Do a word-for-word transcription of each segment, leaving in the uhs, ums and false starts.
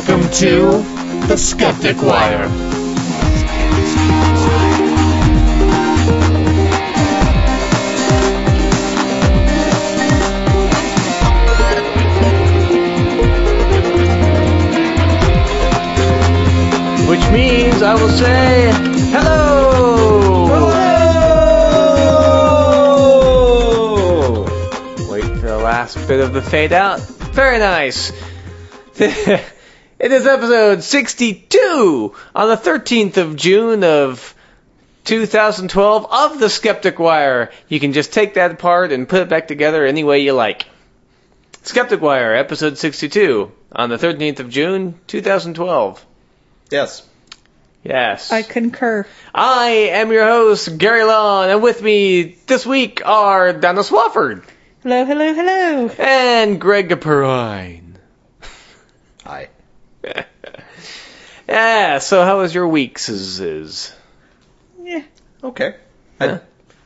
Welcome to The Skeptic Wire. Which means I will say hello! Hello! Wait for the last bit of the fade out. Very nice! It is episode sixty-two on the thirteenth of June of two thousand twelve of The Skeptic Wire. You can just take that apart and put it back together any way you like. Skeptic Wire, episode sixty-two on the thirteenth of June, two thousand twelve. Yes. Yes. I concur. I am your host, Gary Long, and with me this week are Donna Swafford. Hello, hello, hello. And Greg Perrine. Hi. Yeah, so how was your week? Yeah. Okay. I had a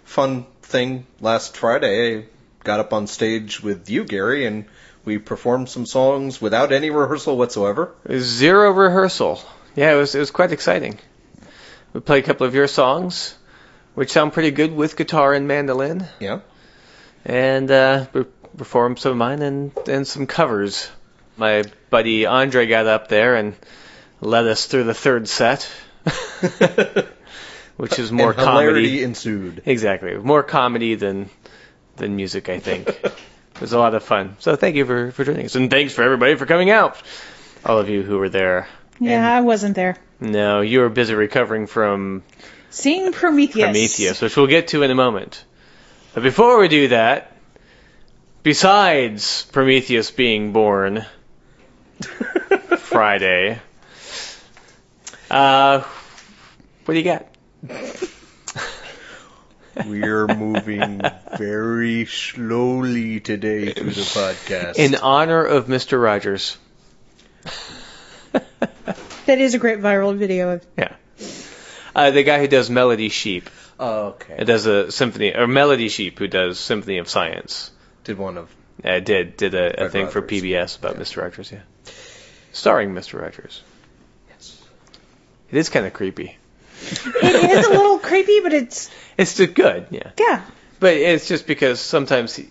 fun thing last Friday. I got up on stage with you, Gary, and we performed some songs without any rehearsal whatsoever. Zero rehearsal. Yeah, it was it was quite exciting. We played a couple of your songs, which sound pretty good with guitar and mandolin. Yeah. And uh, we performed some of mine and, and some covers. My buddy Andre got up there and led us through the third set, which is more and comedy. Hilarity ensued. Exactly, more comedy than than music, I think. It was a lot of fun. So thank you for, for joining us, and thanks for everybody for coming out. All of you who were there. Yeah, and I wasn't there. No, you were busy recovering from seeing Prometheus. Prometheus, which we'll get to in a moment. But before we do that, besides Prometheus being born. Friday. Uh, what do you got? We're moving very slowly today through the podcast. In honor of Mister Rogers. That is a great viral video. Of- yeah. Uh, the guy who does Melody Sheep. Oh, okay. It does a symphony, or Melody Sheep, who does Symphony of Science. Did one of I did. Did a, a thing Rogers. For P B S about yeah. Mister Rogers, yeah. Starring Mister Rogers. Yes. It is kind of creepy. It is a little creepy, but it's... It's good, yeah. Yeah. But it's just because sometimes, he,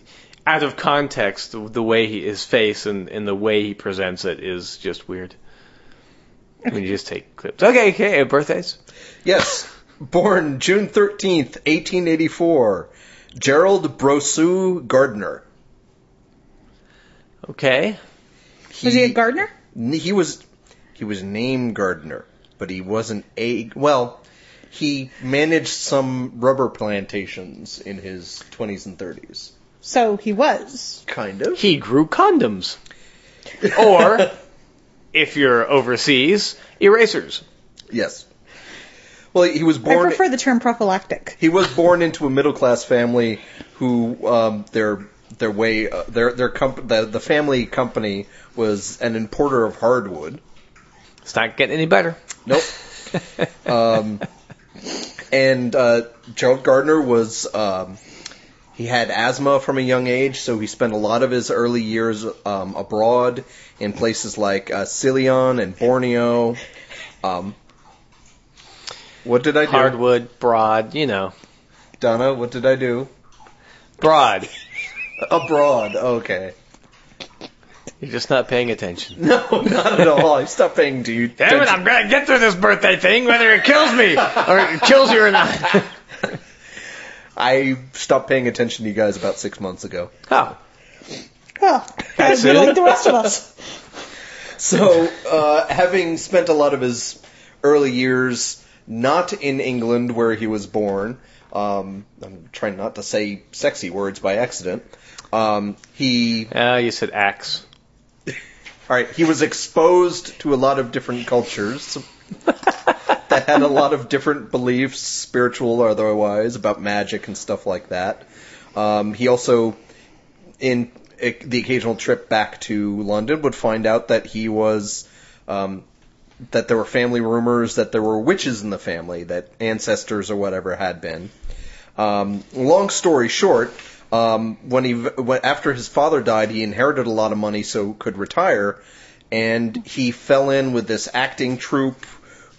out of context, the way he, his face and, and the way he presents it is just weird. Okay. When you just take clips. Okay, okay, birthdays? Yes. Born June thirteenth, eighteen eighty-four. Gerald Brosseau Gardner. Okay. He, was he a gardener? He was, he was named Gardner, but he wasn't a. Well, he managed some rubber plantations in his twenties and thirties. So he was kind of. He grew condoms, or if you're overseas, erasers. Yes. Well, he was born. I prefer the term prophylactic. He was born into a middle class family who um, their. Their way, uh, their their comp- the, the family company was an importer of hardwood. It's not getting any better. Nope. um, and uh, Gerald Gardner was um, he had asthma from a young age, so he spent a lot of his early years um, abroad in places like uh, Ceylon and Borneo. Um, what did I do? Hardwood, broad, you know. Donna, what did I do? Broad. Abroad, okay. You're just not paying attention. No, not at all. I stopped paying to you. Damn it, I'm going to get through this birthday thing, whether it kills me or it kills you or not. I stopped paying attention to you guys about six months ago. Oh. Well, that's been like the rest of us. So, uh, having spent a lot of his early years not in England where he was born, um, I'm trying not to say sexy words by accident. Um, he. Ah, uh, you said axe. All right. He was exposed to a lot of different cultures that had a lot of different beliefs, spiritual or otherwise, about magic and stuff like that. Um, he also, in uh, the occasional trip back to London, would find out that he was, um, that there were family rumors that there were witches in the family, that ancestors or whatever had been. Um, long story short. Um, when he, when, after his father died, he inherited a lot of money so could retire, and he fell in with this acting troupe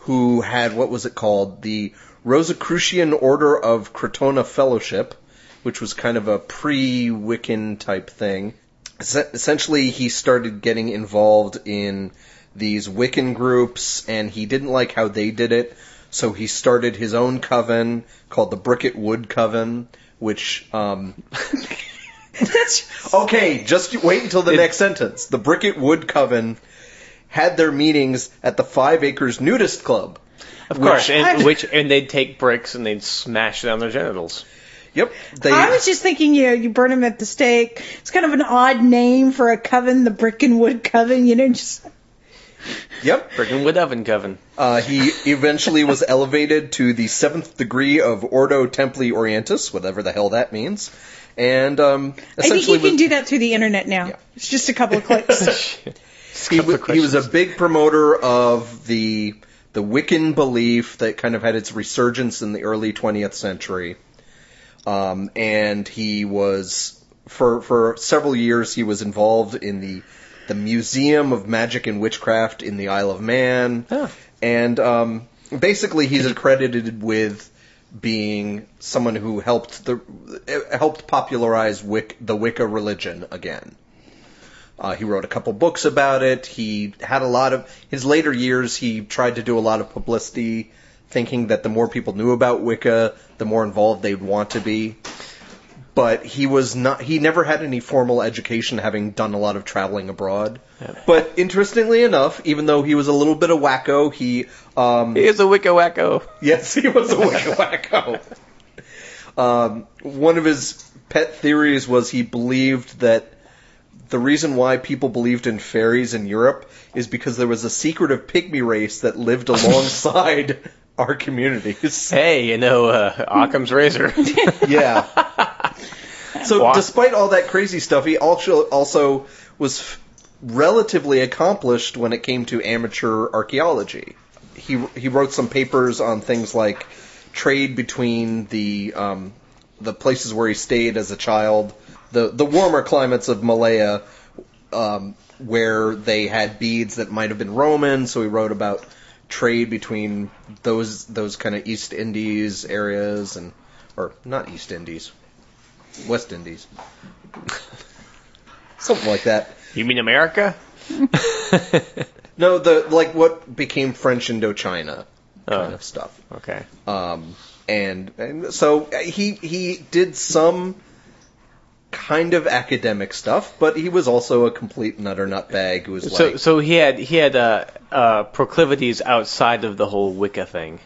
who had, what was it called? The Rosicrucian Order of Crotona Fellowship, which was kind of a pre-Wiccan type thing. Essentially, he started getting involved in these Wiccan groups, and he didn't like how they did it, so he started his own coven called the Bricket Wood Coven, which... Um, That's okay, just wait until the it, next sentence. The Bricket Wood Coven had their meetings at the Five Acres Nudist Club. Of course, which, and, which, and they'd take bricks and they'd smash down their genitals. Yep. They, I was just thinking, you know, you burn them at the stake. It's kind of an odd name for a coven, the Brick and Wood Coven, you know, just... Yep. Brick and Wood Oven Coven. Uh, he eventually was elevated to the seventh degree of Ordo Templi Orientis, whatever the hell that means. And um, essentially, I think he can do that through the internet now. Yeah. It's just a couple of clicks. he, couple of he was a big promoter of the the Wiccan belief that kind of had its resurgence in the early twentieth century. Um, and he was for for several years he was involved in the the Museum of Magic and Witchcraft in the Isle of Man. Oh. And um, basically, he's accredited with being someone who helped the helped popularize Wic, the Wicca religion again. Uh, he wrote a couple books about it. He had a lot of... His later years, he tried to do a lot of publicity, thinking that the more people knew about Wicca, the more involved they'd want to be. But he was not... He never had any formal education, having done a lot of traveling abroad. Yeah. But interestingly enough, even though he was a little bit of wacko, he... Um, he is a Wicca wacko. Yes, he was a Wicca wacko. Um, one of his pet theories was he believed that the reason why people believed in fairies in Europe is because there was a secretive pygmy race that lived alongside our communities. Hey, you know, uh, Occam's razor. Yeah. So wow. Despite all that crazy stuff, he also, also was f- relatively accomplished when it came to amateur archaeology. He he wrote some papers on things like trade between the um, the places where he stayed as a child, the the warmer climates of Malaya, um, where they had beads that might have been Roman. So he wrote about trade between those those kind of East Indies areas and or not East Indies. West Indies. Something like that. You mean America? No, the like what became French Indochina kind oh, of stuff. Okay. Um, and, and so he he did some kind of academic stuff, but he was also a complete nut or nut bag who was so, like So he had he had uh, uh, proclivities outside of the whole Wicca thing.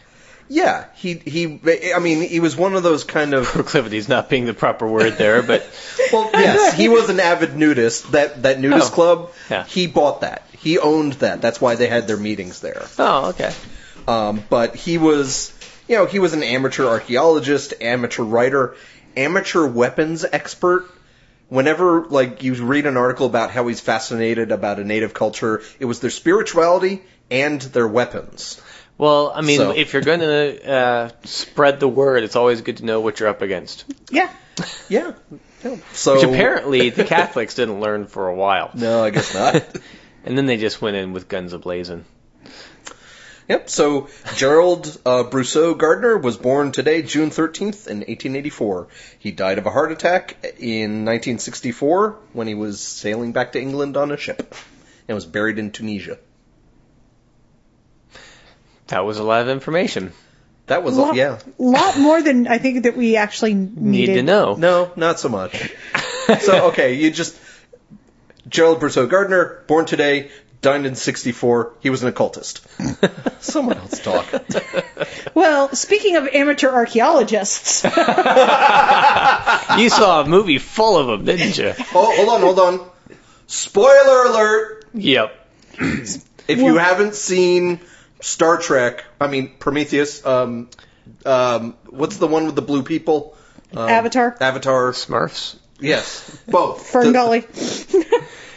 Yeah, he, he, I mean, he was one of those kind of... Proclivities not being the proper word there, but... Well, yes, he was an avid nudist. That, that nudist oh, club, yeah. He bought that. He owned that. That's why they had their meetings there. Oh, okay. Um, but he was, you know, he was an amateur archaeologist, amateur writer, amateur weapons expert. Whenever, like, you read an article about how he's fascinated about a native culture, it was their spirituality and their weapons. Well, I mean, so. If you're going to uh, spread the word, it's always good to know what you're up against. Yeah. Yeah. yeah. So, which apparently the Catholics didn't learn for a while. No, I guess not. And then they just went in with guns ablazing. Yep. So Gerald uh, Brosseau Gardner was born today, June thirteenth, in eighteen eighty-four. He died of a heart attack in nineteen sixty-four when he was sailing back to England on a ship and was buried in Tunisia. That was a lot of information. That was, lot, a, yeah. A lot more than I think that we actually needed. Need to know. No, not so much. So, okay, you just... Gerald Brosseau Gardner, born today, died in sixty-four. He was an occultist. Someone else talk. Well, speaking of amateur archaeologists... You saw a movie full of them, didn't you? Oh, hold on, hold on. Spoiler alert! Yep. If well, you haven't seen... Star Trek, I mean, Prometheus, um, um, what's the one with the blue people? Um, Avatar. Avatar. Smurfs. Yes, both. Ferngully.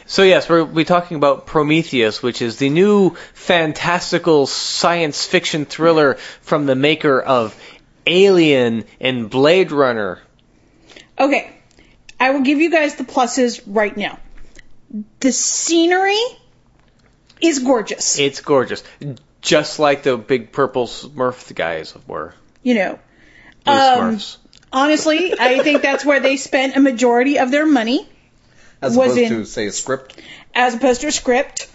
So yes, we're, we're talking about Prometheus, which is the new fantastical science fiction thriller from the maker of Alien and Blade Runner. Okay, I will give you guys the pluses right now. The scenery is gorgeous. It's gorgeous. Just like the big purple Smurf guys were. You know. Blue um, Smurfs. Honestly, I think that's where they spent a majority of their money. As was opposed in, to, say, a script? As opposed to a script,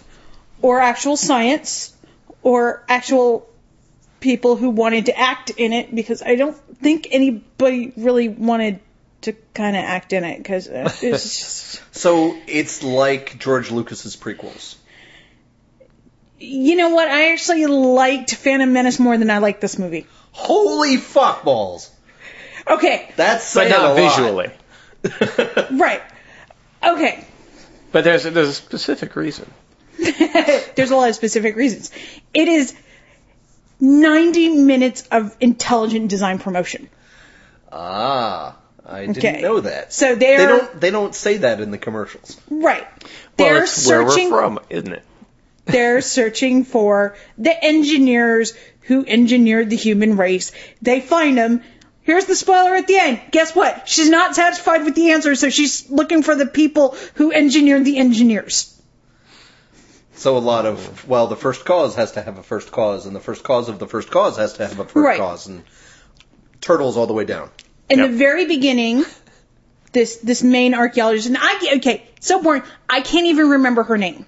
or actual science, or actual people who wanted to act in it, because I don't think anybody really wanted to kind of act in it, because it's just... So it's like George Lucas's prequels. You know what? I actually liked Phantom Menace more than I liked this movie. Holy fuck balls! Okay. That's saying a lot. But not visually. Right. Okay. But there's a, there's a specific reason. There's a lot of specific reasons. It is ninety minutes of intelligent design promotion. Ah, I didn't okay. know that. So they don't they don't say that in the commercials. Right. Well, they're it's searching, where we're from, isn't it? They're searching for the engineers who engineered the human race. They find them. Here's the spoiler at the end. Guess what? She's not satisfied with the answer, so she's looking for the people who engineered the engineers. So a lot of, well, the first cause has to have a first cause, and the first cause of the first cause has to have a first right. cause, and turtles all the way down. In yep. the very beginning, this this main archaeologist, and I, okay, so boring, I can't even remember her name.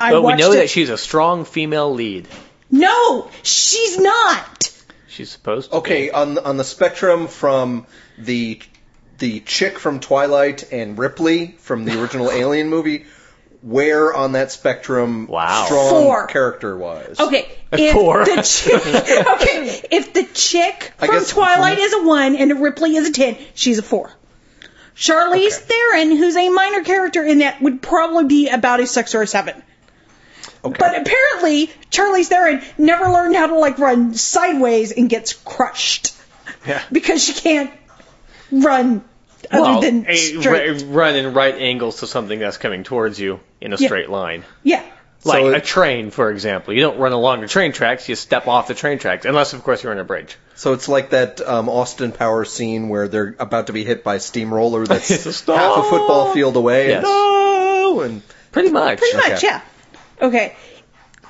I but we know it. that she's a strong female lead. No, she's not. She's supposed to okay, be. on on the spectrum from the the chick from Twilight and Ripley from the original Alien movie, where on that spectrum wow. strong four. character wise. Okay, if four. the chick, okay, if the chick from Twilight from... is a one and Ripley is a ten, she's a four. Charlize okay. Theron, who's a minor character in that, would probably be about a six or a seven. Okay. But apparently, Charlize Theron never learned how to like run sideways and gets crushed yeah. because she can't run other well, than straight. Run in right angles to something that's coming towards you in a yeah. straight line. Yeah, like so it, a train, for example. You don't run along the train tracks; you step off the train tracks, unless, of course, you're on a bridge. So it's like that um, Austin Powers scene where they're about to be hit by a steamroller that's half a football field away. Yes. And, oh, and pretty much, pretty much, okay. yeah. Okay,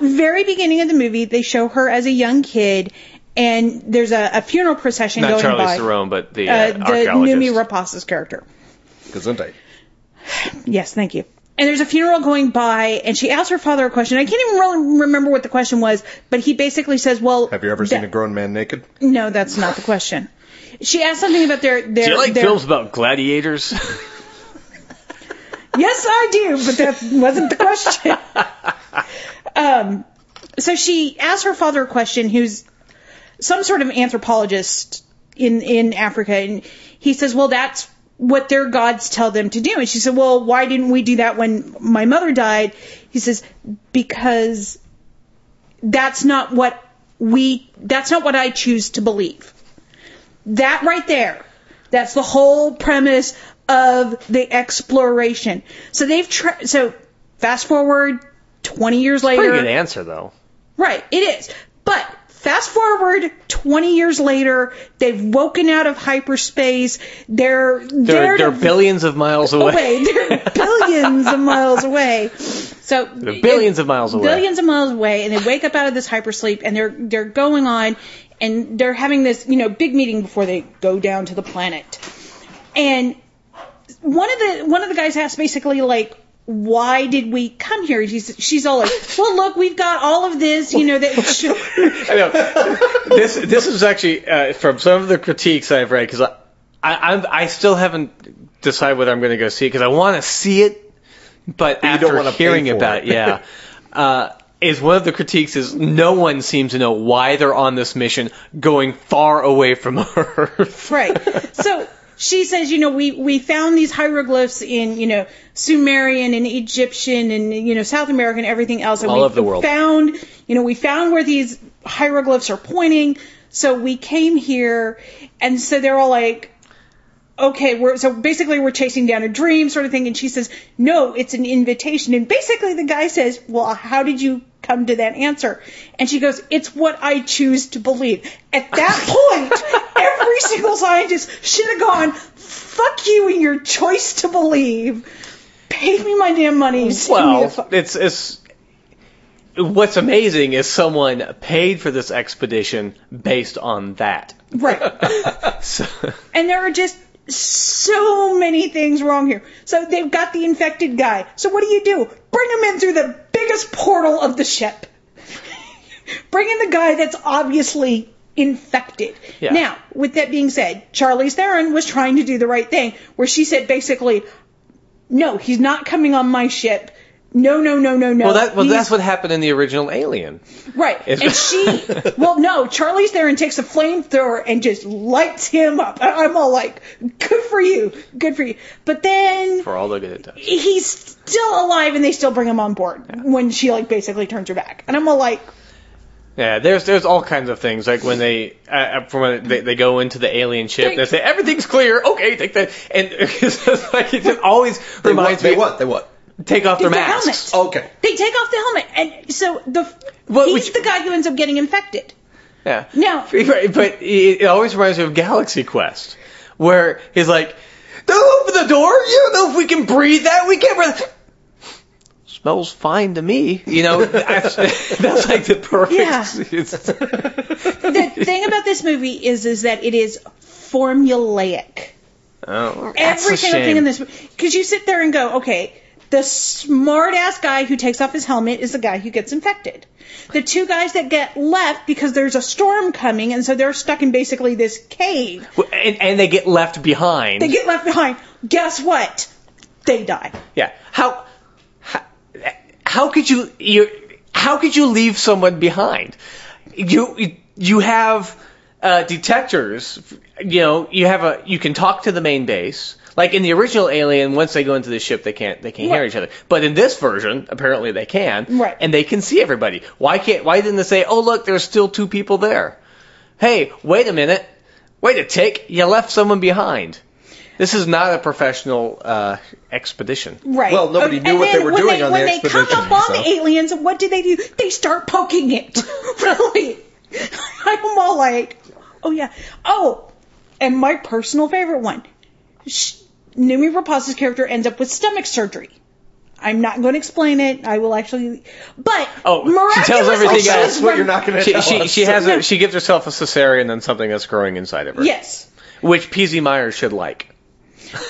very beginning of the movie, they show her as a young kid, and there's a, a funeral procession Not going Charlie by. Not Charlize Theron, but the uh, uh, archaeologist. The Numi Rapace's character. Gesundheit. Yes, thank you. And there's a funeral going by, and she asks her father a question. I can't even really remember what the question was, but he basically says, well... Have you ever seen a grown man naked? No, that's not the question. She asked something about their... their do you like their... films about gladiators? Yes, I do, but that wasn't the question. Um, so she asked her father a question, who's some sort of anthropologist in, in Africa, and he says, well, that's what their gods tell them to do. And she said, well, why didn't we do that when my mother died? He says, because that's not what we, that's not what I choose to believe. That right there, that's the whole premise of the exploration. So they've, tra- so fast forward, twenty years later. It's a pretty good answer, though. Right, it is. But fast forward twenty years later, they've woken out of hyperspace. They're they're, they're, they're to, billions of miles away. away. They're billions of miles away. So they're billions of miles away. Billions of miles away, and they wake up out of this hypersleep, and they're they're going on, and they're having this you know big meeting before they go down to the planet. And one of the one of the guys asks basically like, why did we come here? She's, she's all like, well, look, we've got all of this, you know. That sh- I know. This this is actually uh, from some of the critiques I've read, because I, I, I I still haven't decided whether I'm going to go see it, because I want to see it, but, but after hearing about it, yeah, uh, is one of the critiques is no one seems to know why they're on this mission going far away from Earth. Right. So... She says, you know, we, we found these hieroglyphs in, you know, Sumerian and Egyptian and, you know, South American, everything else. And all over the world. Found, you know, we found where these hieroglyphs are pointing. So we came here. And so they're all like, okay, we're so basically we're chasing down a dream sort of thing. And she says, no, it's an invitation. And basically the guy says, well, how did you come to that answer? And she goes, it's what I choose to believe. At that point, every single scientist should have gone, fuck you and your choice to believe. Pay me my damn money. Well, it's it's what's amazing is someone paid for this expedition based on that. Right. So. And there are just so many things wrong here. So they've got the infected guy. So what do you do? Bring him in through the biggest portal of the ship. Bring in the guy that's obviously infected. Yeah. Now, with that being said, Charlize Theron was trying to do the right thing, where she said basically, no, he's not coming on my ship. No, no, no, no, no. Well, that, well that's what happened in the original Alien. Right. If, and she, well, no, Charlize Theron takes a flamethrower and just lights him up. I'm all like, good for you, good for you. But then... for all the good it does. He's still alive and they still bring him on board yeah. when she, like, basically turns her back. And I'm all like... Yeah, there's there's all kinds of things like when they uh, from when they, they go into the alien ship, take, they say everything's clear, okay, take that, and it's like it just always reminds me. They what? They what? Take off their the masks. Helmet. Okay. They take off the helmet, and so the well, he's which, the guy who ends up getting infected. Yeah. No. But it always reminds me of Galaxy Quest, where he's like, "Don't open the door. You don't know if we can breathe that. We can't breathe." Smells fine to me. You know, that's, that's like the perfect... Yeah. The thing about this movie is is that it is formulaic. Oh, that's Every a single shame. Thing in this movie. Because you sit there and go, okay, the smart-ass guy who takes off his helmet is the guy who gets infected. The two guys that get left because there's a storm coming, and so they're stuck in basically this cave. And, and they get left behind. They get left behind. Guess what? They die. Yeah. How... How could you, you? How could you leave someone behind? You you have uh, detectors. You know you have a you can talk to the main base. Like in the original Alien, once they go into the ship, they can't they can't right. hear each other. But in this version, apparently they can, right. and they can see everybody. Why can't? Why didn't they say, "Oh look, there's still two people there"? Hey, wait a minute, wait a tick, you left someone behind. This is not a professional uh, expedition. Right. Well, nobody knew what they were doing they, on the expedition. When they come up so. on the aliens, what do they do? They start poking it. Really? I'm all like, oh, yeah. Oh, and my personal favorite one. Sh- Numi Rapace's character ends up with stomach surgery. I'm not going to explain it. I will actually... But... Oh, she tells everything else. What run- you're not going to tell she, us. She, has so, a, no. she gives herself a cesarean and something that's growing inside of her. Yes. Which P Z Myers should like.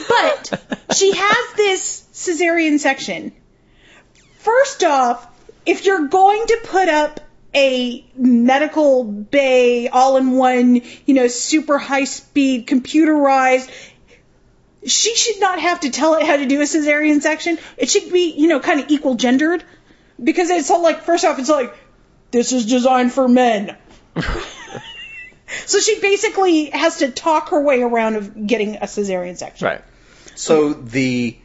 But she has this cesarean section. First off, if you're going to put up a medical bay all-in-one, you know, super high-speed, computerized, she should not have to tell it how to do a cesarean section. It should be, you know, kind of equal gendered. Because it's all like, first off, it's like, this is designed for men. So she basically has to talk her way around of getting a cesarean section. Right. So the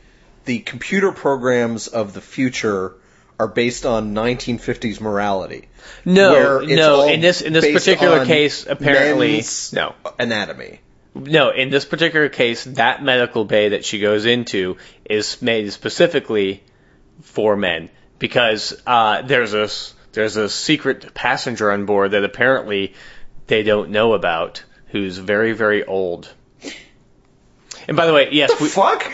the computer programs of the future are based on nineteen fifties morality. No, no. In this in this particular case, apparently, no anatomy. No, in this particular case, that medical bay that she goes into is made specifically for men because uh, there's a there's a secret passenger on board that apparently. They don't know about, who's very, very old. And by the way, yes. The we, fuck?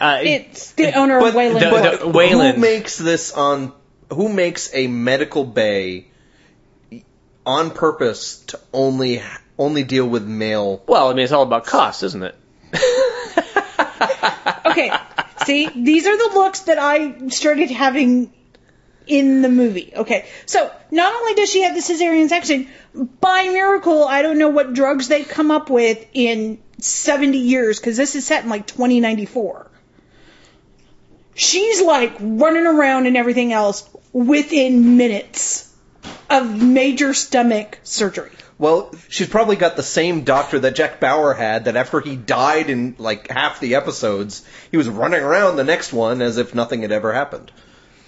uh, it's the owner but, of Wayland. The, the, the Wayland. Who makes this on, who makes a medical bay on purpose to only, only deal with male? Well, I mean, it's all about cost, isn't it? Okay. See, these are the looks that I started having in the movie. Okay. So, not only does she have the cesarean section, by miracle, I don't know what drugs they've come up with in seventy years, because this is set in like twenty ninety-four. She's like running around and everything else within minutes of major stomach surgery. Well, she's probably got the same doctor that Jack Bauer had, that after he died in like half the episodes, he was running around the next one as if nothing had ever happened.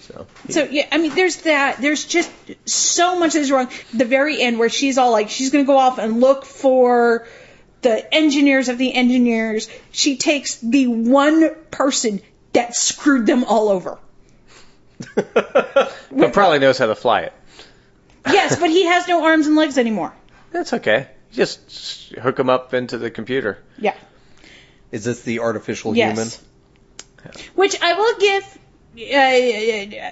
So yeah. so, yeah, I mean, there's that. There's just so much that's wrong. The very end where she's all like, she's going to go off and look for the engineers of the engineers. She takes the one person that screwed them all over. But probably knows how to fly it. Yes, but he has no arms and legs anymore. That's okay. Just hook him up into the computer. Yeah. Is this the artificial yes. human? Yeah. Which I will give... Uh,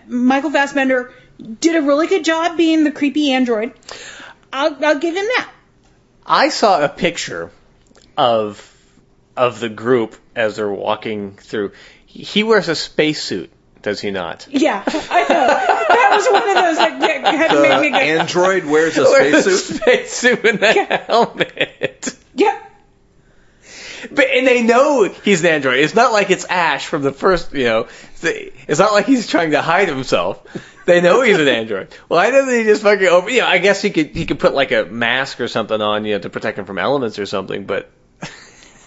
Michael Fassbender did a really good job being the creepy android. I'll, I'll give him that. I saw a picture of of the group as they're walking through. He wears a spacesuit, does he not? Yeah, I know. That was one of those that had to make me go. The android wears a spacesuit. Spacesuit and a yeah. helmet. Yep. Yeah. But, and they know he's an android. It's not like it's Ash from the first, you know. It's not like he's trying to hide himself. They know he's an android. Well, I know that he just fucking over. You know, I guess he could he could put like a mask or something on, you know, to protect him from elements or something. But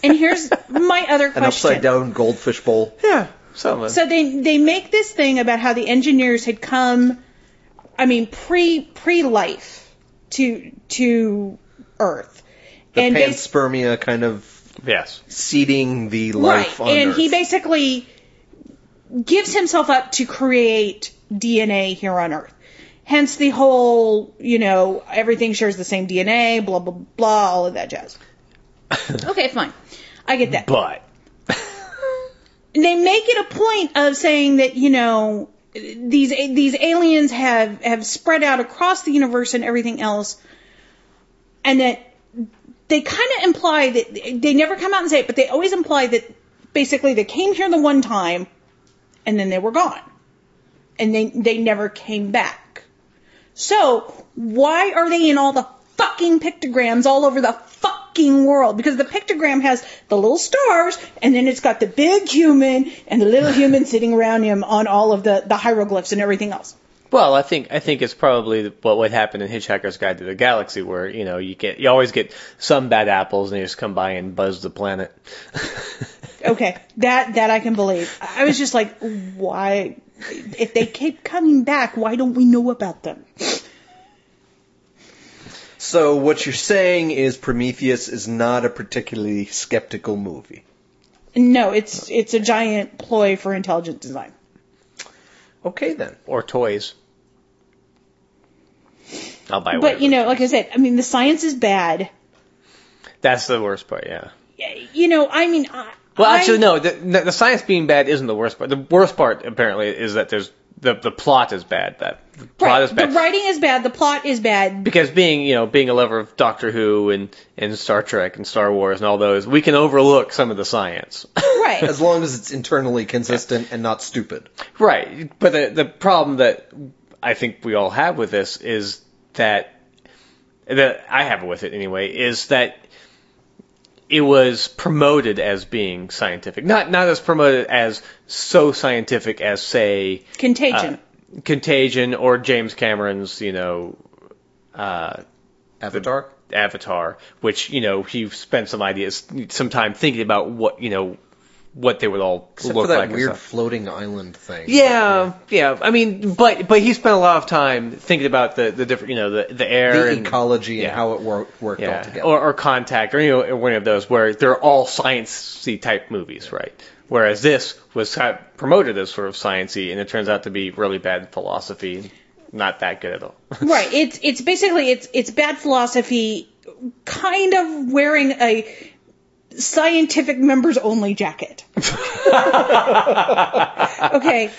and here's my other question: an upside down goldfish bowl. Yeah, something. So they they make this thing about how the engineers had come, I mean, pre pre life to to Earth. The and panspermia kind of. Yes. Seeding the life right. on and Earth. He basically gives himself up to create D N A here on Earth. Hence the whole, you know, everything shares the same D N A, blah, blah, blah, all of that jazz. Okay, fine. I get that. But. They make it a point of saying that, you know, these these aliens have, have spread out across the universe and everything else, and that they kind of imply that they never come out and say it, but they always imply that basically they came here the one time and then they were gone and they, they never came back. So why are they in all the fucking pictograms all over the fucking world? Because the pictogram has the little stars and then it's got the big human and the little human sitting around him on all of the, the hieroglyphs and everything else. Well, I think I think it's probably what would happen in Hitchhiker's Guide to the Galaxy, where you know you get you always get some bad apples, and they just come by and buzz the planet. Okay, that that I can believe. I was just like, why? If they keep coming back, why don't we know about them? So what you're saying is Prometheus is not a particularly skeptical movie. No, it's it's a giant ploy for intelligent design. Okay, then. Or toys. I'll buy one. But, you know, like I said, I mean, the science is bad. That's the worst part, yeah. You know, I mean... I, well, actually, no. The, the science being bad isn't the worst part. The worst part, apparently, is that there's the, the plot is bad. That the plot right. is bad. The writing is bad. The plot is bad. Because being, you know, being a lover of Doctor Who and, and Star Trek and Star Wars and all those, we can overlook some of the science. Right. As long as it's internally consistent yeah. and not stupid. Right. But the, the problem that I think we all have with this is that, that I have with it anyway, is that it was promoted as being scientific. Not not as promoted as so scientific as, say... Contagion. Uh, Contagion or James Cameron's, you know... Uh, Avatar? Avatar, which, you know, he spent some ideas, some time thinking about what, you know... what they would all Except look like. Except for that weird stuff. Floating island thing. Yeah, but, yeah, yeah. I mean, but but he spent a lot of time thinking about the, the different, you know, the, the air. The and, ecology yeah. and how it wor- worked yeah. all together. Or, or Contact, or you know, or one of those where they're all science-y type movies, yeah. right? Whereas this was promoted as sort of science-y, and it turns out to be really bad philosophy. Not that good at all. Right. It's it's basically, it's it's bad philosophy kind of wearing a... scientific members only jacket. Okay.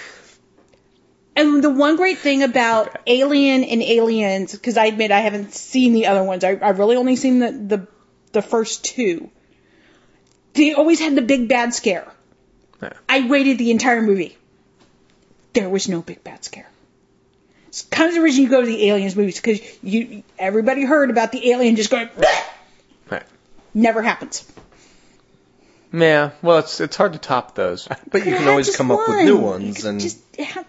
And the one great thing about Alien and Aliens, because I admit I haven't seen the other ones. I, I've really only seen the, the the first two. They always had the big bad scare. Yeah. I waited the entire movie. There was no big bad scare. It's kind of the reason you go to the Aliens movies, because you everybody heard about the alien just going, right. Never happens. Yeah, well, it's it's hard to top those. But you can always come up with new ones. And just have...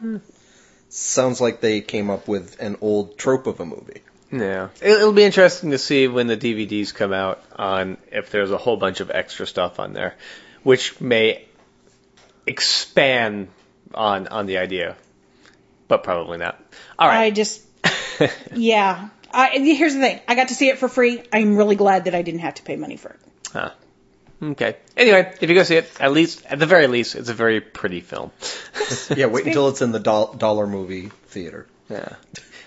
Sounds like they came up with an old trope of a movie. Yeah. It'll be interesting to see when the D V Ds come out on if there's a whole bunch of extra stuff on there, which may expand on, on the idea, but probably not. All right. I just, yeah. I, here's the thing. I got to see it for free. I'm really glad that I didn't have to pay money for it. Huh. Okay. Anyway, if you go see it, at least, at the very least, it's a very pretty film. Yeah, wait until it's in the do- dollar movie theater. Yeah.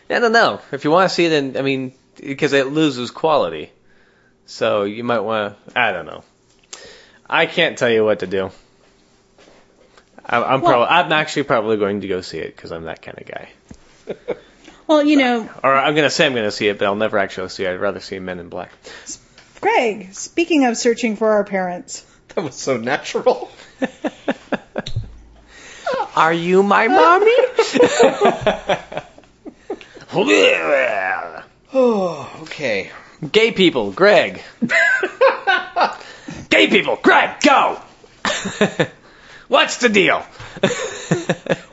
I don't know. If you want to see it, in, I mean, because it loses quality. So you might want to, I don't know. I can't tell you what to do. I, I'm well, probably, I'm actually probably going to go see it because I'm that kind of guy. Well, you know... Or I'm going to say I'm going to see it, but I'll never actually see it. I'd rather see Men in Black. Greg, speaking of searching for our parents... That was so natural. Are you my mommy? Oh, okay. Gay people, Greg. Gay people, Greg, go! What's the deal?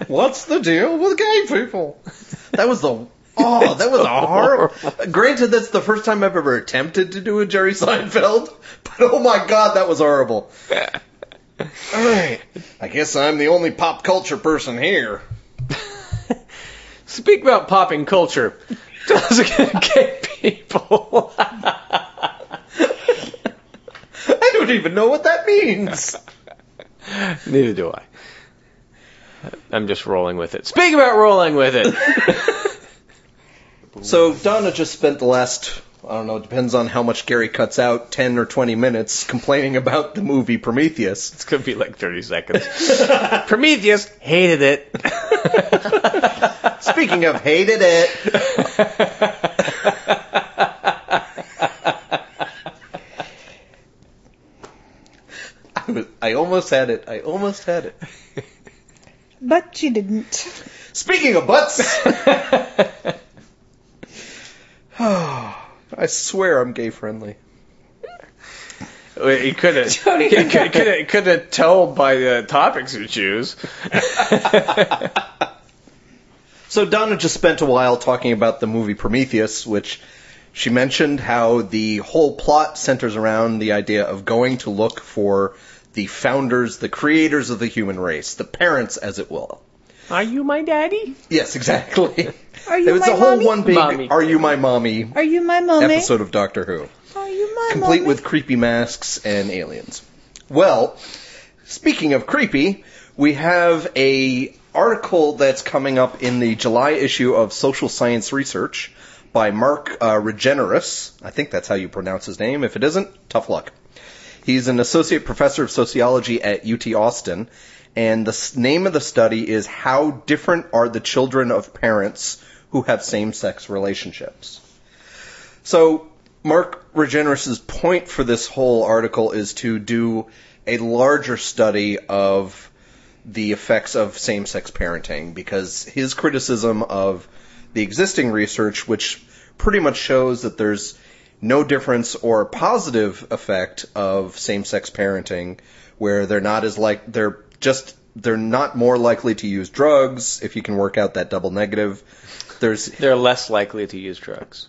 What's the deal with gay people? That was the... Oh, that was horrible. Granted, that's the first time I've ever attempted to do a Jerry Seinfeld, but oh my god, that was horrible. All right. I guess I'm the only pop culture person here. Speak about popping culture. Those are gay people. I don't even know what that means. Neither do I. I'm just rolling with it. Speak about rolling with it. So Donna just spent the last, I don't know, it depends on how much Gary cuts out, ten or twenty minutes complaining about the movie Prometheus. It's going to be like thirty seconds. Prometheus hated it. Speaking of hated it. I, was, I almost had it. I almost had it. But she didn't. Speaking of butts. Oh, I swear I'm gay-friendly. You could have could have told by the topics you choose. So Donna just spent a while talking about the movie Prometheus, which she mentioned how the whole plot centers around the idea of going to look for the founders, the creators of the human race, the parents, as it will. Are you my daddy? Yes, exactly. Are you it was my a whole mommy? One big mommy. Are you my mommy? Are you my mommy? Episode of Doctor Who. Are you my complete mommy? With creepy masks and aliens. Well, speaking of creepy, we have a article that's coming up in the July issue of Social Science Research by Mark uh, Regnerus. I think that's how you pronounce his name. If it isn't, tough luck. He's an associate professor of sociology at U T Austin. And the name of the study is How Different Are the Children of Parents Who Have Same-Sex Relationships? So Mark Regnerus's point for this whole article is to do a larger study of the effects of same-sex parenting, because his criticism of the existing research, which pretty much shows that there's no difference or positive effect of same-sex parenting, where they're not as like... they're Just, they're not more likely to use drugs, if you can work out that double negative. There's They're less likely to use drugs.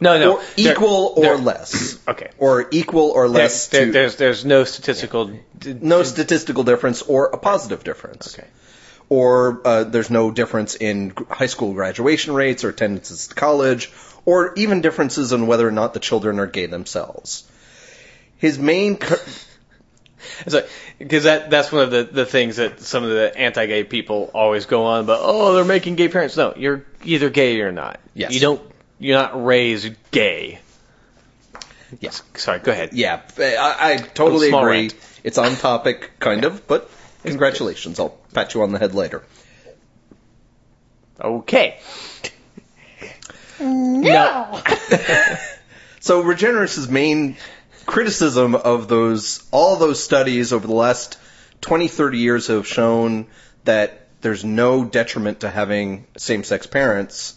No, no. Or equal they're, or they're, less. Okay. Or equal or less there, there, to... There's, there's no statistical... Yeah. D- no statistical difference or a positive difference. Okay. Or uh, there's no difference in high school graduation rates or attendances to college, or even differences in whether or not the children are gay themselves. His main... Co- Because so, that, that's one of the, the things that some of the anti-gay people always go on about, oh, they're making gay parents. No, you're either gay or not. Yes. You don't, you're not raised gay. Yes. Sorry, go ahead. Yeah, I, I totally agree. Rant. It's on topic, kind of, but congratulations. I'll pat you on the head later. Okay. No. So Regnerus's main... criticism of those, all those studies over the last twenty, thirty years have shown that there's no detriment to having same-sex parents.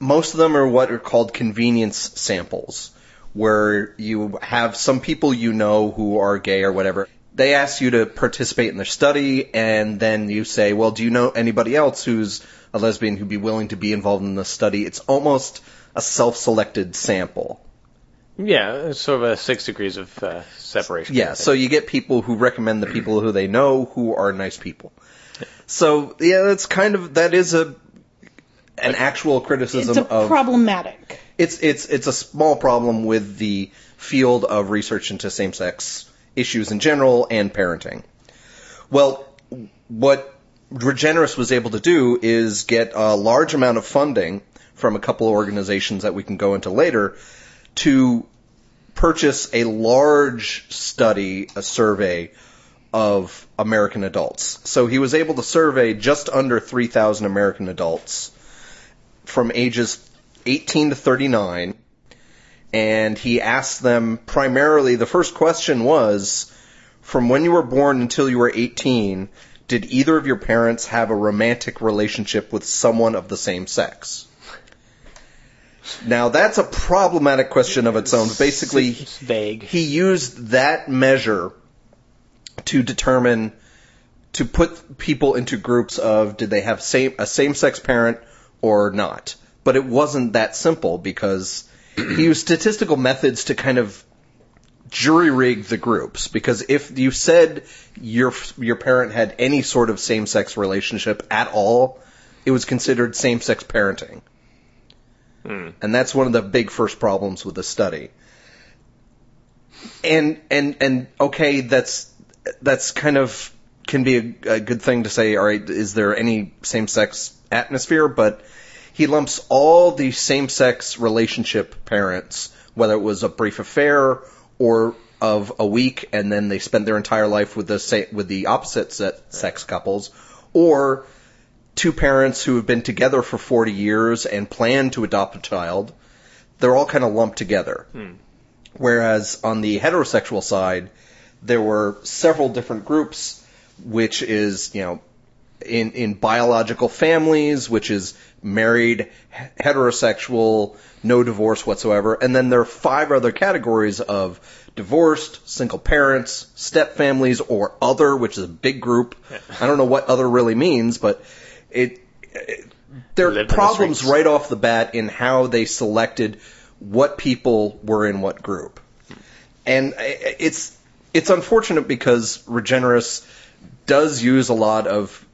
Most of them are what are called convenience samples, where you have some people you know who are gay or whatever. They ask you to participate in their study, and then you say, well, do you know anybody else who's a lesbian who'd be willing to be involved in this study? It's almost a self-selected sample. Yeah, it's sort of a six degrees of uh, separation. Yeah, so you get people who recommend the people who they know who are nice people. So, yeah, that's kind of, that is a an actual criticism of... It's a of, problematic. It's, it's, it's a small problem with the field of research into same-sex issues in general and parenting. Well, what Regnerus was able to do is get a large amount of funding from a couple of organizations that we can go into later to purchase a large study, a survey of American adults. So he was able to survey just under three thousand American adults from ages eighteen to thirty-nine, and he asked them primarily, the first question was, from when you were born until you were eighteen, did either of your parents have a romantic relationship with someone of the same sex? Now, that's a problematic question of its own. Basically, it's vague. He used that measure to determine, to put people into groups of did they have same, a same-sex parent or not. But it wasn't that simple because he used statistical methods to kind of jury-rig the groups. Because if you said your your parent had any sort of same-sex relationship at all, it was considered same-sex parenting. Hmm. And that's one of the big first problems with the study. And and and okay, that's that's kind of can be a, a good thing to say. All right, is there any same-sex atmosphere? But he lumps all the same-sex relationship parents, whether it was a brief affair or of a week, and then they spent their entire life with the sa- with the opposite sex couples, or two parents who have been together for forty years and plan to adopt a child, they're all kind of lumped together. Hmm. Whereas on the heterosexual side, there were several different groups, which is, you know, in, in biological families, which is married, heterosexual, no divorce whatsoever. And then there are five other categories of divorced, single parents, step families, or other, which is a big group. Yeah. I don't know what other really means, but it, it there are problems right off the bat in how they selected what people were in what group. Hmm. And it's it's unfortunate because Regnerus does use a lot of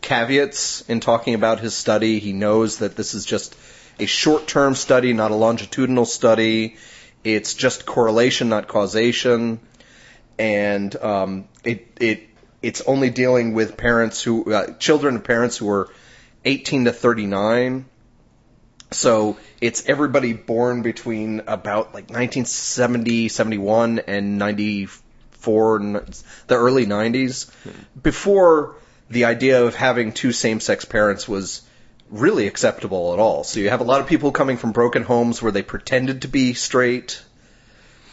caveats in talking about his study. He knows that this is just a short-term study, not a longitudinal study. It's just correlation, not causation, and um, it it it's only dealing with parents who uh, children of parents who are eighteen to thirty-nine. So it's everybody born between about like nineteen seventy, seventy-one, and ninety-four, the early nineties, before the idea of having two same-sex parents was really acceptable at all. So you have a lot of people coming from broken homes where they pretended to be straight.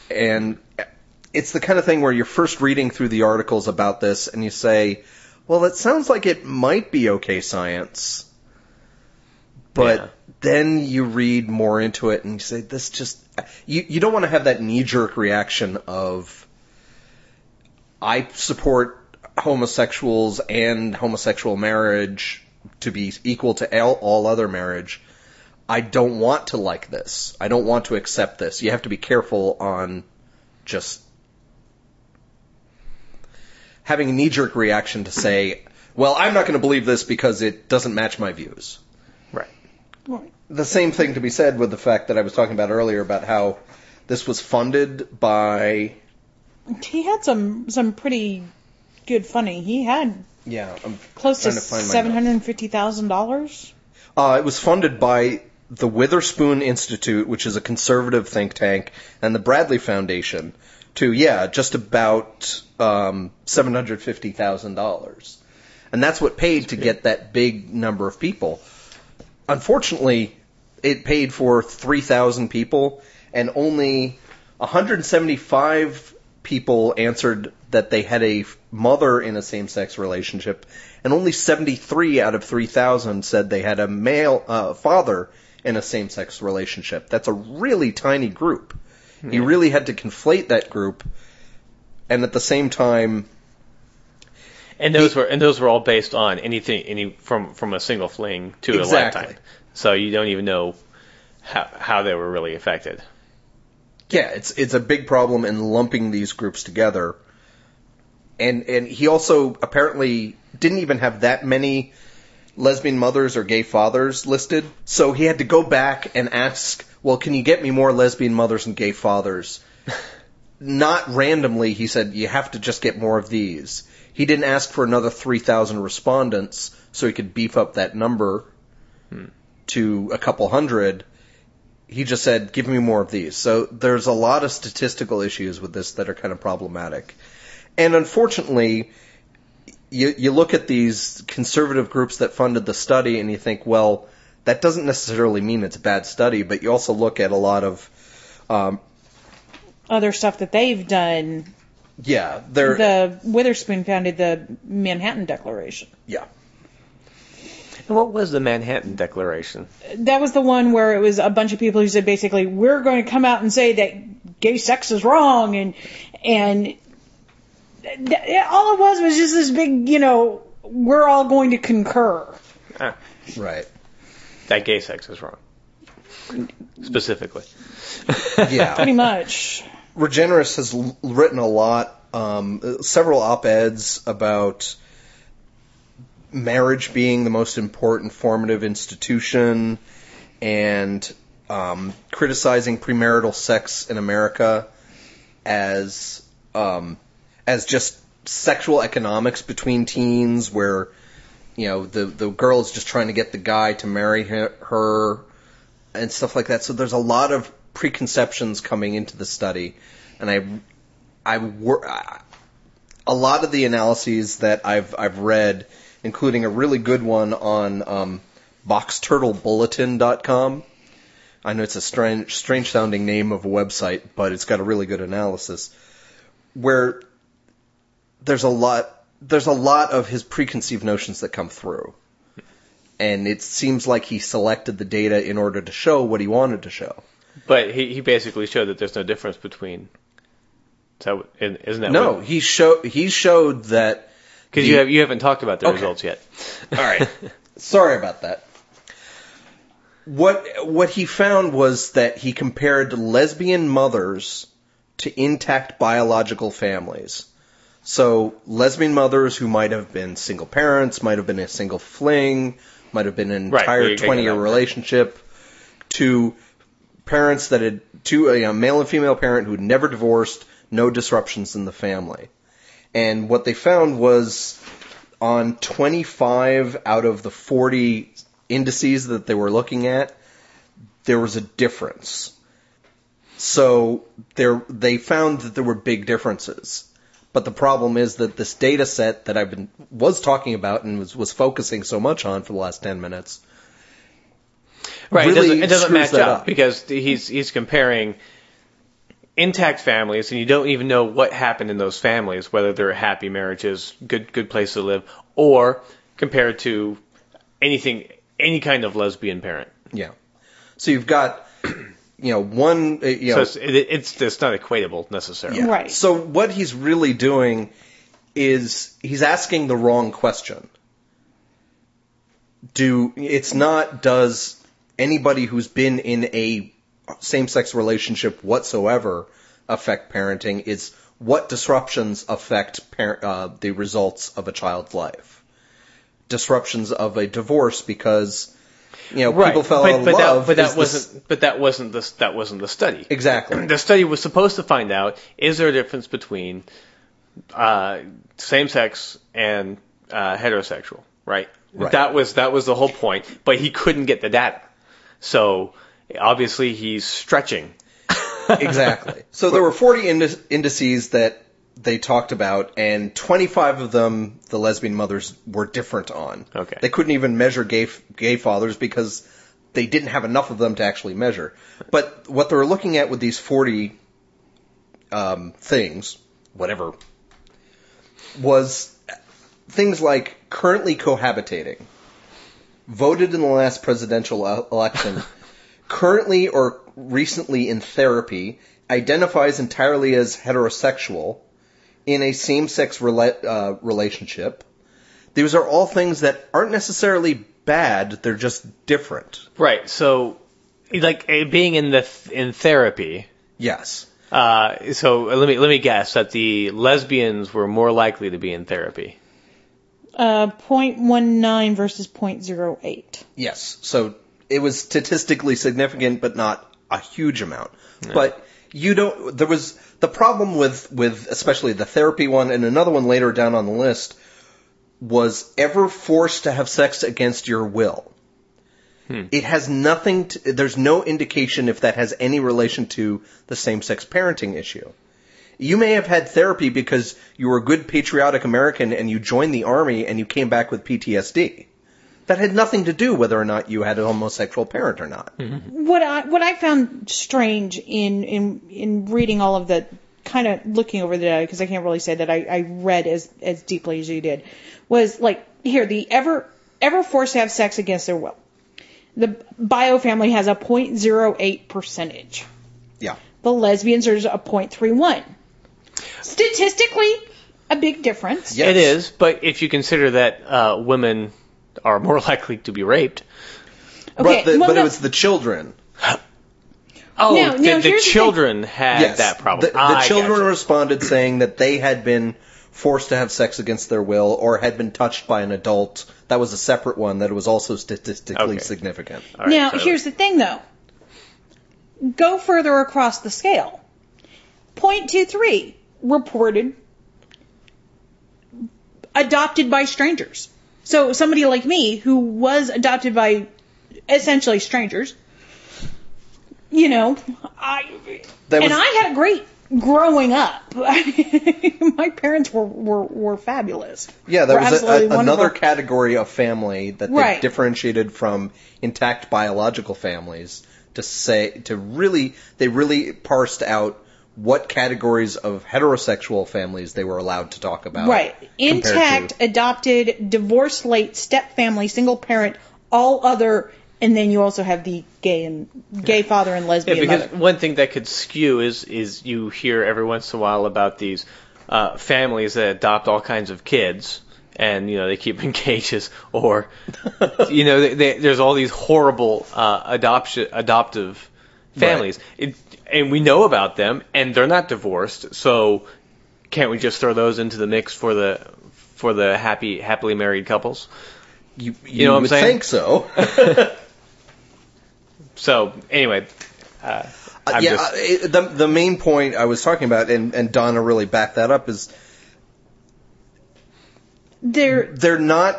And it's the kind of thing where you're first reading through the articles about this and you say, well, that sounds like it might be okay science. But yeah. Then you read more into it and you say, this just... You, you don't want to have that knee-jerk reaction of, I support homosexuals and homosexual marriage to be equal to all, all other marriage. I don't want to like this. I don't want to accept this. You have to be careful on just having a knee-jerk reaction to say, well, I'm not going to believe this because it doesn't match my views. Right. Right. The same thing to be said with the fact that I was talking about earlier about how this was funded by... He had some some pretty... good funny. He had yeah, I'm close to, to seven hundred fifty thousand dollars. Uh, it was funded by the Witherspoon Institute, which is a conservative think tank, and the Bradley Foundation to, yeah, just about um, seven hundred fifty thousand dollars. And that's what paid that's to big. Get that big number of people. Unfortunately, it paid for three thousand people, and only one hundred seventy-five people answered that they had a mother in a same-sex relationship, and only seventy-three out of three thousand said they had a male uh, father in a same-sex relationship. That's a really tiny group. Yeah. You really had to conflate that group, and at the same time, and those he, were and those were all based on anything any from from a single fling to exactly. a lifetime. So you don't even know how how they were really affected. Yeah, it's it's a big problem in lumping these groups together. And and he also apparently didn't even have that many lesbian mothers or gay fathers listed. So he had to go back and ask, well, can you get me more lesbian mothers and gay fathers? Not randomly, he said, you have to just get more of these. He didn't ask for another three thousand respondents so he could beef up that number hmm. to a couple hundred. He just said, give me more of these. So there's a lot of statistical issues with this that are kind of problematic. And unfortunately, you, you look at these conservative groups that funded the study and you think, well, that doesn't necessarily mean it's a bad study, but you also look at a lot of um, other stuff that they've done. Yeah. The Witherspoon founded the Manhattan Declaration. Yeah. And what was the Manhattan Declaration? That was the one where it was a bunch of people who said basically, we're going to come out and say that gay sex is wrong. And and th- all it was was just this big, you know, we're all going to concur. Ah. Right. That gay sex is wrong. Specifically. Yeah. Pretty much. Regnerus has l- written a lot, um, several op-eds about marriage being the most important formative institution, and um, criticizing premarital sex in America as um, as just sexual economics between teens, where you know the the girl is just trying to get the guy to marry her, her and stuff like that. So there's a lot of preconceptions coming into the study, and I I wor- a lot of the analyses that I've I've read, including a really good one on um, box turtle bulletin dot com. I know it's a strange, strange-sounding name of a website, but it's got a really good analysis, where there's a lot there's a lot of his preconceived notions that come through. And it seems like he selected the data in order to show what he wanted to show. But he, he basically showed that there's no difference between... So, isn't that no, what... he show, he showed that... Because you, have, you haven't talked about the okay. results yet. All right. Sorry about that. What what he found was that he compared lesbian mothers to intact biological families. So lesbian mothers who might have been single parents, might have been a single fling, might have been an entire twenty-year right, relationship, to parents that had two a male and female parent who'd never divorced, no disruptions in the family. And what they found was on twenty-five out of the forty indices that they were looking at, there was a difference. So there, they found that there were big differences. But the problem is that this data set that I've been was talking about and was, was focusing so much on for the last ten minutes, right? Really it doesn't, it doesn't match up, up because he's he's comparing intact families, and you don't even know what happened in those families, whether they're happy marriages, good good place to live, or compared to anything, any kind of lesbian parent. Yeah. So you've got, you know, one... You know, so it's, it, it's, it's not equatable, necessarily. Yeah. Right. So what he's really doing is he's asking the wrong question. Do It's not, does anybody who's been in a same-sex relationship whatsoever affect parenting, is what disruptions affect par- uh, the results of a child's life. Disruptions of a divorce because, you know, right. people fell but, out of but love. That, but, that wasn't, this... but that wasn't the, that wasn't the study. Exactly. The study was supposed to find out, is there a difference between uh, same-sex and uh, heterosexual, right? right? That was That was the whole point, but he couldn't get the data. So... Obviously, he's stretching. Exactly. So there were forty ind- indices that they talked about, and twenty-five of them the lesbian mothers were different on. Okay. They couldn't even measure gay f- gay fathers because they didn't have enough of them to actually measure. But what they were looking at with these forty um, things, whatever, was things like currently cohabitating, voted in the last presidential election, currently or recently in therapy, identifies entirely as heterosexual, in a same-sex rela- uh, relationship. These are all things that aren't necessarily bad, they're just different. Right, so, like, being in the th- in therapy... Yes. Uh, so, let me, let me guess that the lesbians were more likely to be in therapy. Uh, zero point one nine versus zero point zero eight. Yes, so... It was statistically significant, but not a huge amount. No. But you don't, there was the problem with, with especially the therapy one and another one later down on the list was ever forced to have sex against your will. Hmm. It has nothing to, there's no indication if that has any relation to the same-sex parenting issue. You may have had therapy because you were a good patriotic American and you joined the army and you came back with P T S D. that had nothing to do whether or not you had a homosexual parent or not. Mm-hmm. What I what I found strange in in, in reading all of the kind of looking over the data, because I can't really say that I, I read as as deeply as you did, was like, here, the ever ever forced to have sex against their will. The bio family has a zero point zero eight percentage. Yeah. The lesbians are a zero point three one. Statistically, a big difference. Yes. It is, but if you consider that uh, women are more likely to be raped. Okay, but the, well, but no. It was the children. Oh, now, the, now, the children the had yes, that problem. The, the children responded saying that they had been forced to have sex against their will or had been touched by an adult. That was a separate one that was also statistically okay. significant. Right, now, so. Here's the thing, though. Go further across the scale. zero point two three reported adopted by strangers. So somebody like me who was adopted by essentially strangers, you know, I that was, and I had a great growing up. My parents were, were, were fabulous. Yeah, that were was a, a, another category of family that right. they differentiated from intact biological families to say to really they really parsed out what categories of heterosexual families they were allowed to talk about. Right. Intact, to... adopted, divorced late, step family, single parent, all other, and then you also have the gay and gay yeah. father and lesbian yeah, because mother. One thing that could skew is is you hear every once in a while about these uh, families that adopt all kinds of kids and, you know, they keep in cages or, you know, they, they, there's all these horrible uh, adoption adoptive families. Right. It, And we know about them, and they're not divorced. So, can't we just throw those into the mix for the for the happy, happily married couples? You, you, you know what I'm saying? Think so. So, anyway, uh, I'm yeah. Just... I, the the main point I was talking about, and, and Donna really backed that up, is they're they're not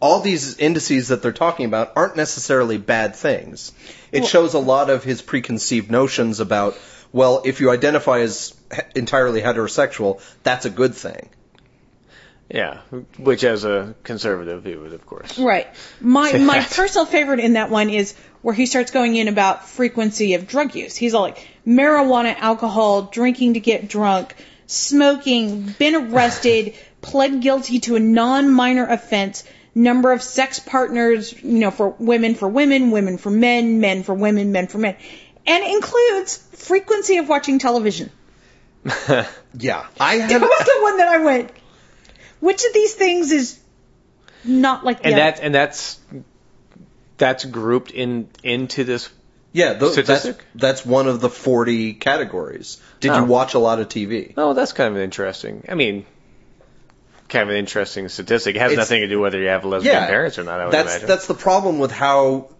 all these indices that they're talking about aren't necessarily bad things. It shows a lot of his preconceived notions about, well, if you identify as entirely heterosexual, that's a good thing. Yeah, which as a conservative he would, of course. Right. My my personal favorite in that one is where he starts going in about frequency of drug use. He's all like, marijuana, alcohol, drinking to get drunk, smoking, been arrested, pled guilty to a non-minor offense, number of sex partners, you know, for women for women, women for men, men for women, men for men, and includes frequency of watching television. Yeah. I had, that was the one that I went, which of these things is not like that? And, that, and that's that's grouped in into this yeah, the, statistic? That's, that's one of the forty categories. Did oh. you watch a lot of T V? Oh, that's kind of interesting. I mean... Kind of an interesting statistic. It has it's, nothing to do whether you have lesbian yeah, parents or not, I would that's, imagine. That's the problem with how,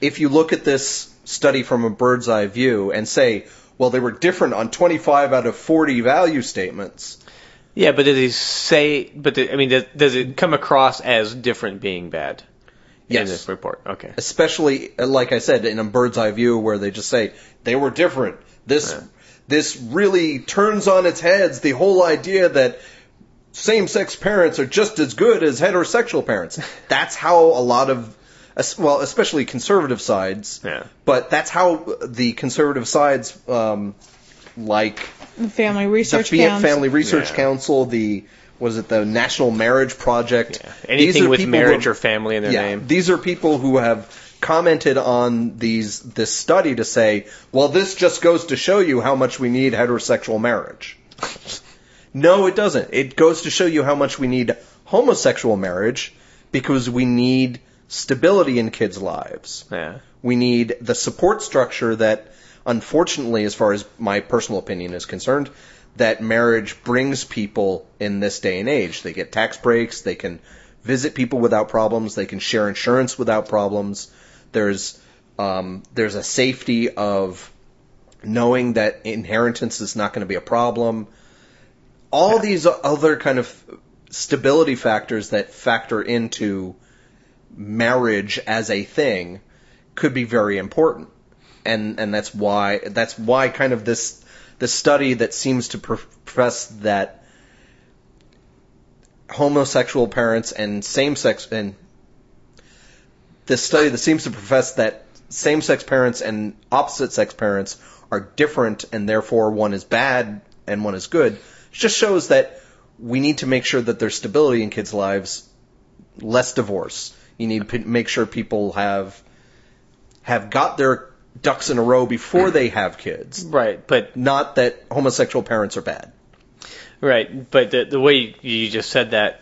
if you look at this study from a bird's eye view and say, well, they were different on twenty-five out of forty value statements. Yeah, but does he say, but the, I mean, does, does it come across as different being bad yes. in this report? Okay. Especially, like I said, in a bird's eye view where they just say, they were different. This yeah. This really turns on its heads the whole idea that same-sex parents are just as good as heterosexual parents. That's how a lot of, well, especially conservative sides, yeah. but that's how the conservative sides, um, like the Family Research the Council, Family Research yeah. Council, the was it the National Marriage Project, yeah. anything with marriage who, or family in their yeah, name. These are people who have commented on these this study to say, well, this just goes to show you how much we need heterosexual marriage. No, it doesn't. It goes to show you how much we need homosexual marriage because we need stability in kids' lives. Yeah. We need the support structure that, unfortunately, as far as my personal opinion is concerned, that marriage brings people in this day and age. They get tax breaks. They can visit people without problems. They can share insurance without problems. There's um, there's a safety of knowing that inheritance is not going to be a problem. All yeah. these other kind of stability factors that factor into marriage as a thing could be very important, and and that's why that's why kind of this this study that seems to profess that homosexual parents and same sex and this study that seems to profess that same-sex parents and opposite-sex parents are different, and therefore one is bad and one is good, it just shows that we need to make sure that there's stability in kids' lives, less divorce. You need to make sure people have have got their ducks in a row before they have kids. Right, but... Not that homosexual parents are bad. Right, but the, the way you just said that,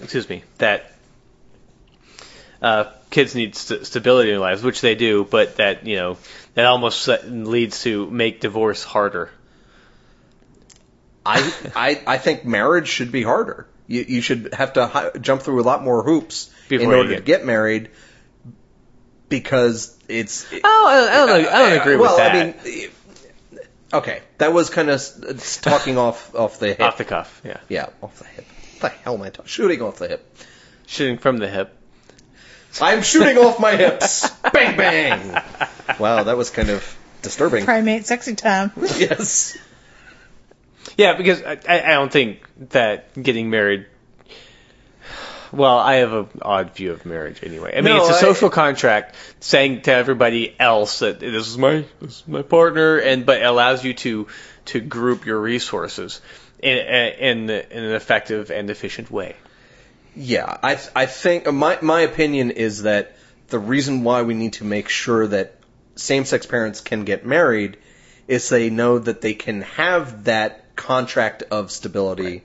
excuse me, that uh, kids need st- stability in their lives, which they do, but that, you know, that almost leads to make divorce harder. I, I, I think marriage should be harder. You, you should have to hi- jump through a lot more hoops Before in order get. to get married, because it's... Oh, I don't, I don't agree uh, with well, that. Well, I mean... Okay, that was kind of talking off, off the hip. Off the cuff, yeah. Yeah, off the hip. What the hell am I talking? Shooting off the hip. Shooting from the hip. I'm shooting off my hips. Bang, bang. Wow, that was kind of disturbing. Primate sexy time. Yes. Yeah, because I, I don't think that getting married... Well, I have an odd view of marriage anyway. I mean, no, it's a social I, contract saying to everybody else that this is my this is my partner, and but it allows you to to group your resources in, in, in an effective and efficient way. Yeah, I I think my my opinion is that the reason why we need to make sure that same-sex parents can get married is they know that they can have that contract of stability. Right.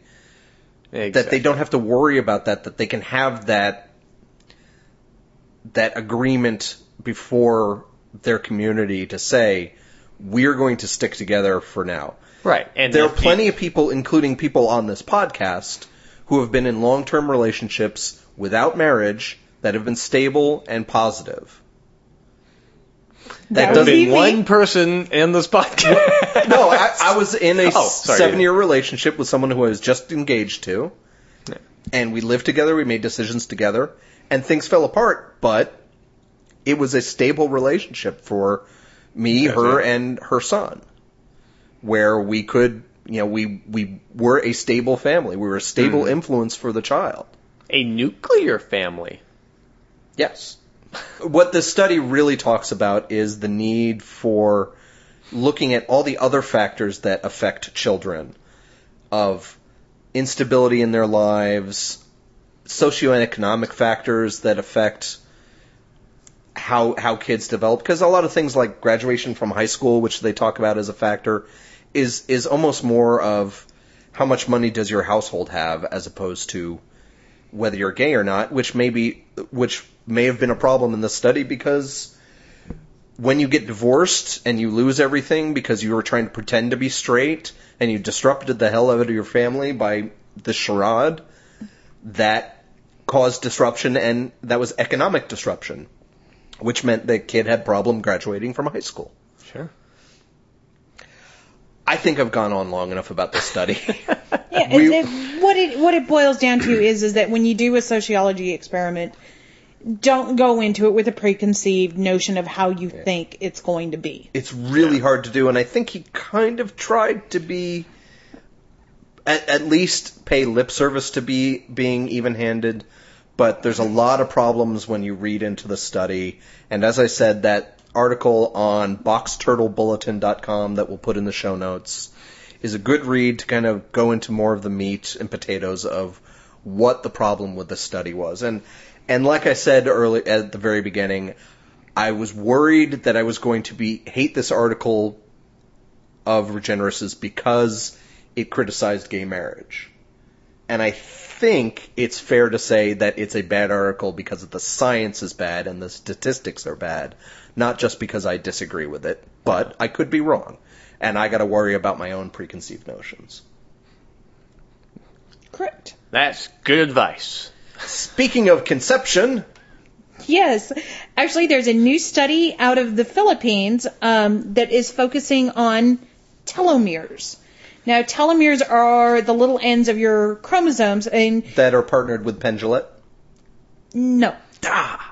Exactly. That they don't have to worry about that, that they can have that that agreement before their community to say, we're going to stick together for now. Right. And there are plenty people- of people, including people on this podcast, who have been in long-term relationships without marriage that have been stable and positive. That, that doesn't be one person in this podcast. No, I, I was in a oh, sorry, seven-year yeah. relationship with someone who I was just engaged to, yeah. and we lived together, we made decisions together, and things fell apart, but it was a stable relationship for me, That's her, right. and her son, where we could, you know, we, we were a stable family. We were a stable mm. influence for the child. A nuclear family. Yes. What this study really talks about is the need for looking at all the other factors that affect children, of instability in their lives, socioeconomic factors that affect how how kids develop. Because a lot of things like graduation from high school, which they talk about as a factor, is is almost more of how much money does your household have as opposed to whether you're gay or not, which may be, which may have been a problem in the study, because when you get divorced and you lose everything because you were trying to pretend to be straight and you disrupted the hell out of your family by the charade, that caused disruption, and that was economic disruption, which meant the kid had problem graduating from high school. Sure. I think I've gone on long enough about this study. Yeah, we, it, what it what it boils down to is is that when you do a sociology experiment, don't go into it with a preconceived notion of how you yeah. think it's going to be. It's really yeah. hard to do, and I think he kind of tried to be, at, at least pay lip service to be being even-handed, but there's a lot of problems when you read into the study, and as I said, that article on box turtle bulletin dot com that we'll put in the show notes is a good read to kind of go into more of the meat and potatoes of what the problem with the study was. And and like I said early at the very beginning, I was worried that I was going to be hate this article of Regnerus's because it criticized gay marriage. And I think it's fair to say that it's a bad article because the science is bad and the statistics are bad. Not just because I disagree with it, but I could be wrong. And I got to worry about my own preconceived notions. Correct. That's good advice. Speaking of conception... Yes. Actually, there's a new study out of the Philippines um, that is focusing on telomeres. Now, telomeres are the little ends of your chromosomes. And that are partnered with pendulate? No. Ah!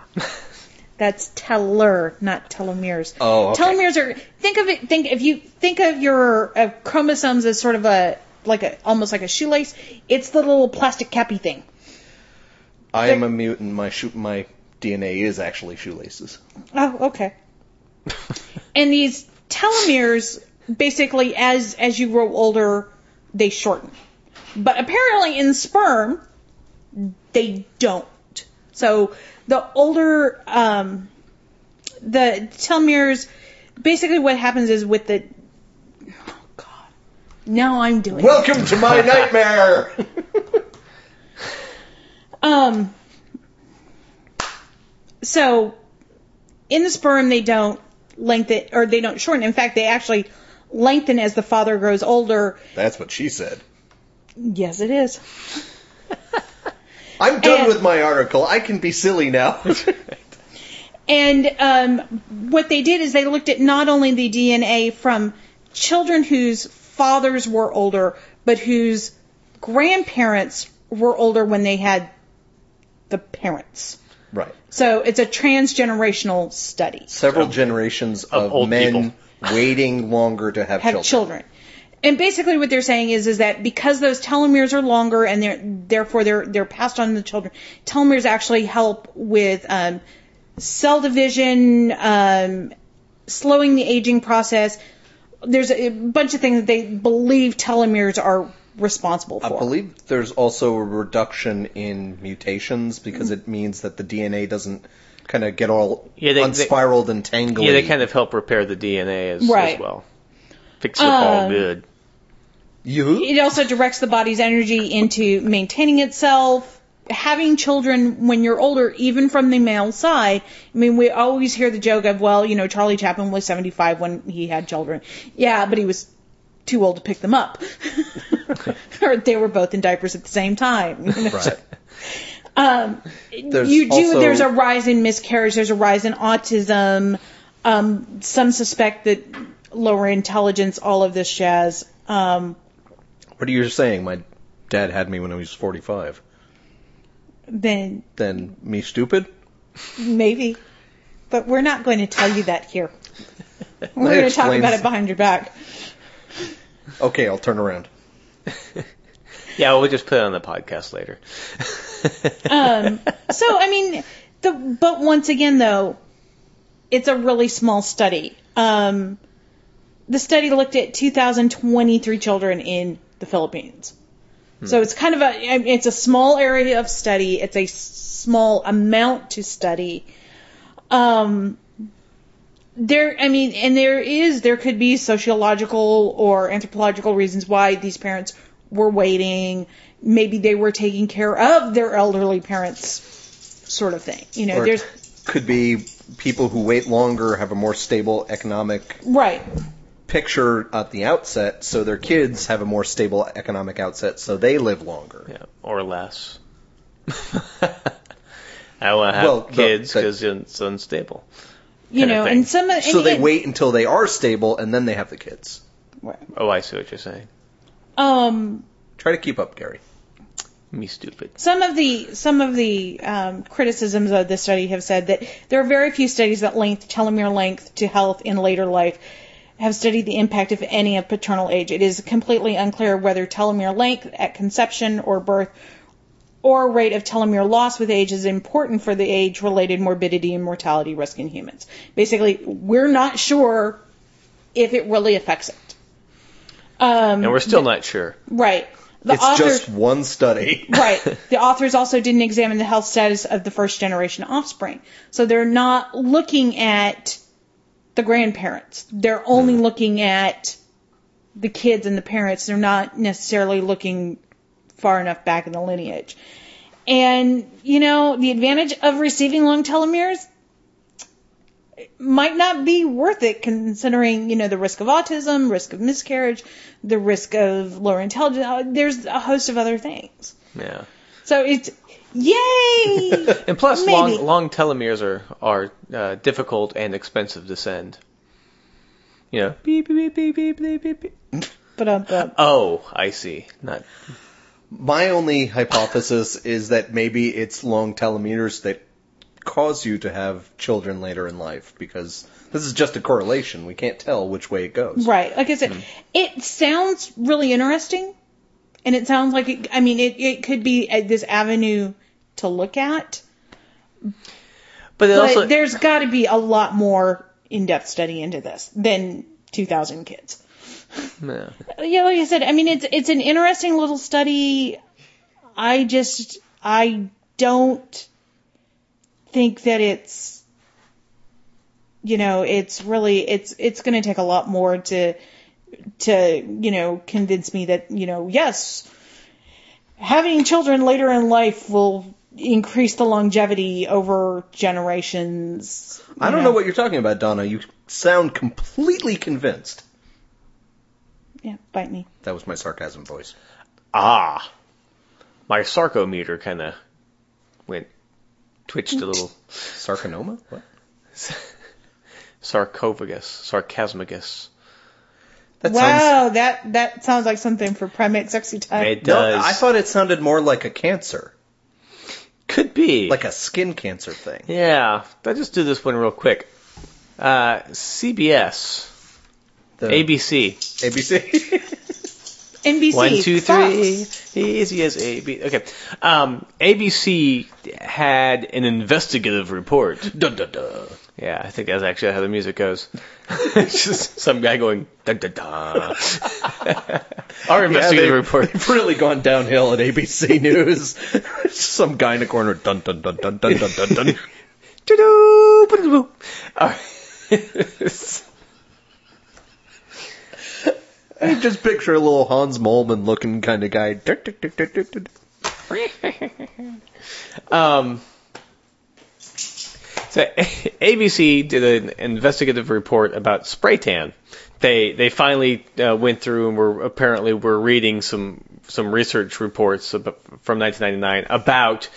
That's teller, not telomeres. Oh, okay. Telomeres are think of it. Think if you think of your uh, chromosomes as sort of a like a almost like a shoelace. It's the little plastic cappy thing. I They're, am a mutant. My shoot my D N A is actually shoelaces. Oh, okay. And these telomeres, basically, as as you grow older, they shorten. But apparently in sperm, they don't. So the older, um, the telomeres, basically what happens is with the... Oh, God. Now I'm doing Welcome it. to my nightmare! um... So, in the sperm, they don't lengthen, or they don't shorten. In fact, they actually lengthen as the father grows older. That's what she said. Yes, it is. I'm done and, with my article. I can be silly now. And um, what they did is they looked at not only the D N A from children whose fathers were older, but whose grandparents were older when they had the parents. Right. So it's a transgenerational study. Several generations of, of men waiting longer to have, have children. children. And basically what they're saying is is that because those telomeres are longer and they're, therefore they're they're passed on to the children, telomeres actually help with um, cell division, um, slowing the aging process. There's a bunch of things that they believe telomeres are responsible for. I believe there's also a reduction in mutations because it means that the D N A doesn't kind of get all yeah, they, unspiraled they, and tangled. Yeah, they kind of help repair the D N A as, right. as well. Fix it um, all good. You? It also directs the body's energy into maintaining itself. Having children when you're older, even from the male side, I mean, we always hear the joke of, well, you know, Charlie Chaplin was seventy-five when he had children. Yeah, but he was too old to pick them up. Or they were both in diapers at the same time. You know? Right. Um, there's you do. Also... There's a rise in miscarriage. There's a rise in autism. Um, some suspect that lower intelligence. All of this jazz. Um, what are you saying? My dad had me when I was forty-five. Then. Then me stupid. Maybe, but we're not going to tell you that here. We're going to explains... talk about it behind your back. Okay, I'll turn around. Yeah, we'll just put it on the podcast later. um, so, I mean, the, but once again, though, it's a really small study. Um, the study looked at two thousand twenty-three children in the Philippines. Hmm. So it's kind of a, it's a small area of study. It's a small amount to study. Um There, I mean, and there is, there could be sociological or anthropological reasons why these parents were waiting. Maybe they were taking care of their elderly parents, sort of thing. You know, or there's could be people who wait longer have a more stable economic right picture at the outset, so their kids have a more stable economic outset, so they live longer. Yeah, or less. I want to have well, kids because it's unstable. You know, and some of, and so they it, wait until they are stable, and then they have the kids. Right. Oh, I see what you're saying. Um, Try to keep up, Gary. Me stupid. Some of the some of the um, criticisms of this study have said that there are very few studies that length telomere length to health in later life have studied the impact, if any, of paternal age. It is completely unclear whether telomere length at conception or birth or rate of telomere loss with age is important for the age-related morbidity and mortality risk in humans. Basically, we're not sure if it really affects it. Um, and we're still the, not sure. Right. The it's authors, just one study. Right. The authors also didn't examine the health status of the first-generation offspring. So they're not looking at the grandparents. They're only looking at the kids and the parents. They're not necessarily looking far enough back in the lineage. And, you know, the advantage of receiving long telomeres might not be worth it considering, you know, the risk of autism, risk of miscarriage, the risk of lower intelligence. There's a host of other things. Yeah. So it's, yay! And plus, long, long telomeres are, are uh, difficult and expensive to send. You know, beep, beep, beep, beep, beep, beep, beep. Ba-dum-bum. Oh, I see. Not... My only hypothesis is that maybe it's long telomeres that cause you to have children later in life, because this is just a correlation. We can't tell which way it goes. Right. Like I said, mm. It sounds really interesting, and it sounds like, it, I mean, it, it could be this avenue to look at. But, but also, there's got to be a lot more in-depth study into this than two thousand kids. No. Yeah, like I said, I mean, it's it's an interesting little study. I just, I don't think that it's, you know, it's really, it's it's going to take a lot more to, to, you know, convince me that, you know, yes, having children later in life will increase the longevity over generations. I don't know. know what you're talking about, Donna. You sound completely convinced. Yeah, bite me. That was my sarcasm voice. Ah. My sarcometer kind of went, twitched a little. Sarconoma? What? Sarcophagus. Sarcasmagus. That wow, sounds... that, that sounds like something for primate sexy time. It does. No, I thought it sounded more like a cancer. Could be. Like a skin cancer thing. Yeah. I'll just do this one real quick. Uh, C B S. The A B C. A B C. N B C. One, two, three. Fox. Easy as A B C. Okay. Um, A B C had an investigative report. Dun, dun, dun. Yeah, I think that's actually how the music goes. It's just some guy going, dun, dun, dun. Our investigative yeah, they, report. They've really gone downhill at A B C News. Some guy in the corner, dun, dun, dun, dun, dun, dun, dun, dun. All right. I just picture a little Hans Moleman looking kind of guy. um, so A B C did an investigative report about spray tan. They they finally uh, went through and were apparently were reading some some research reports about, from nineteen ninety-nine about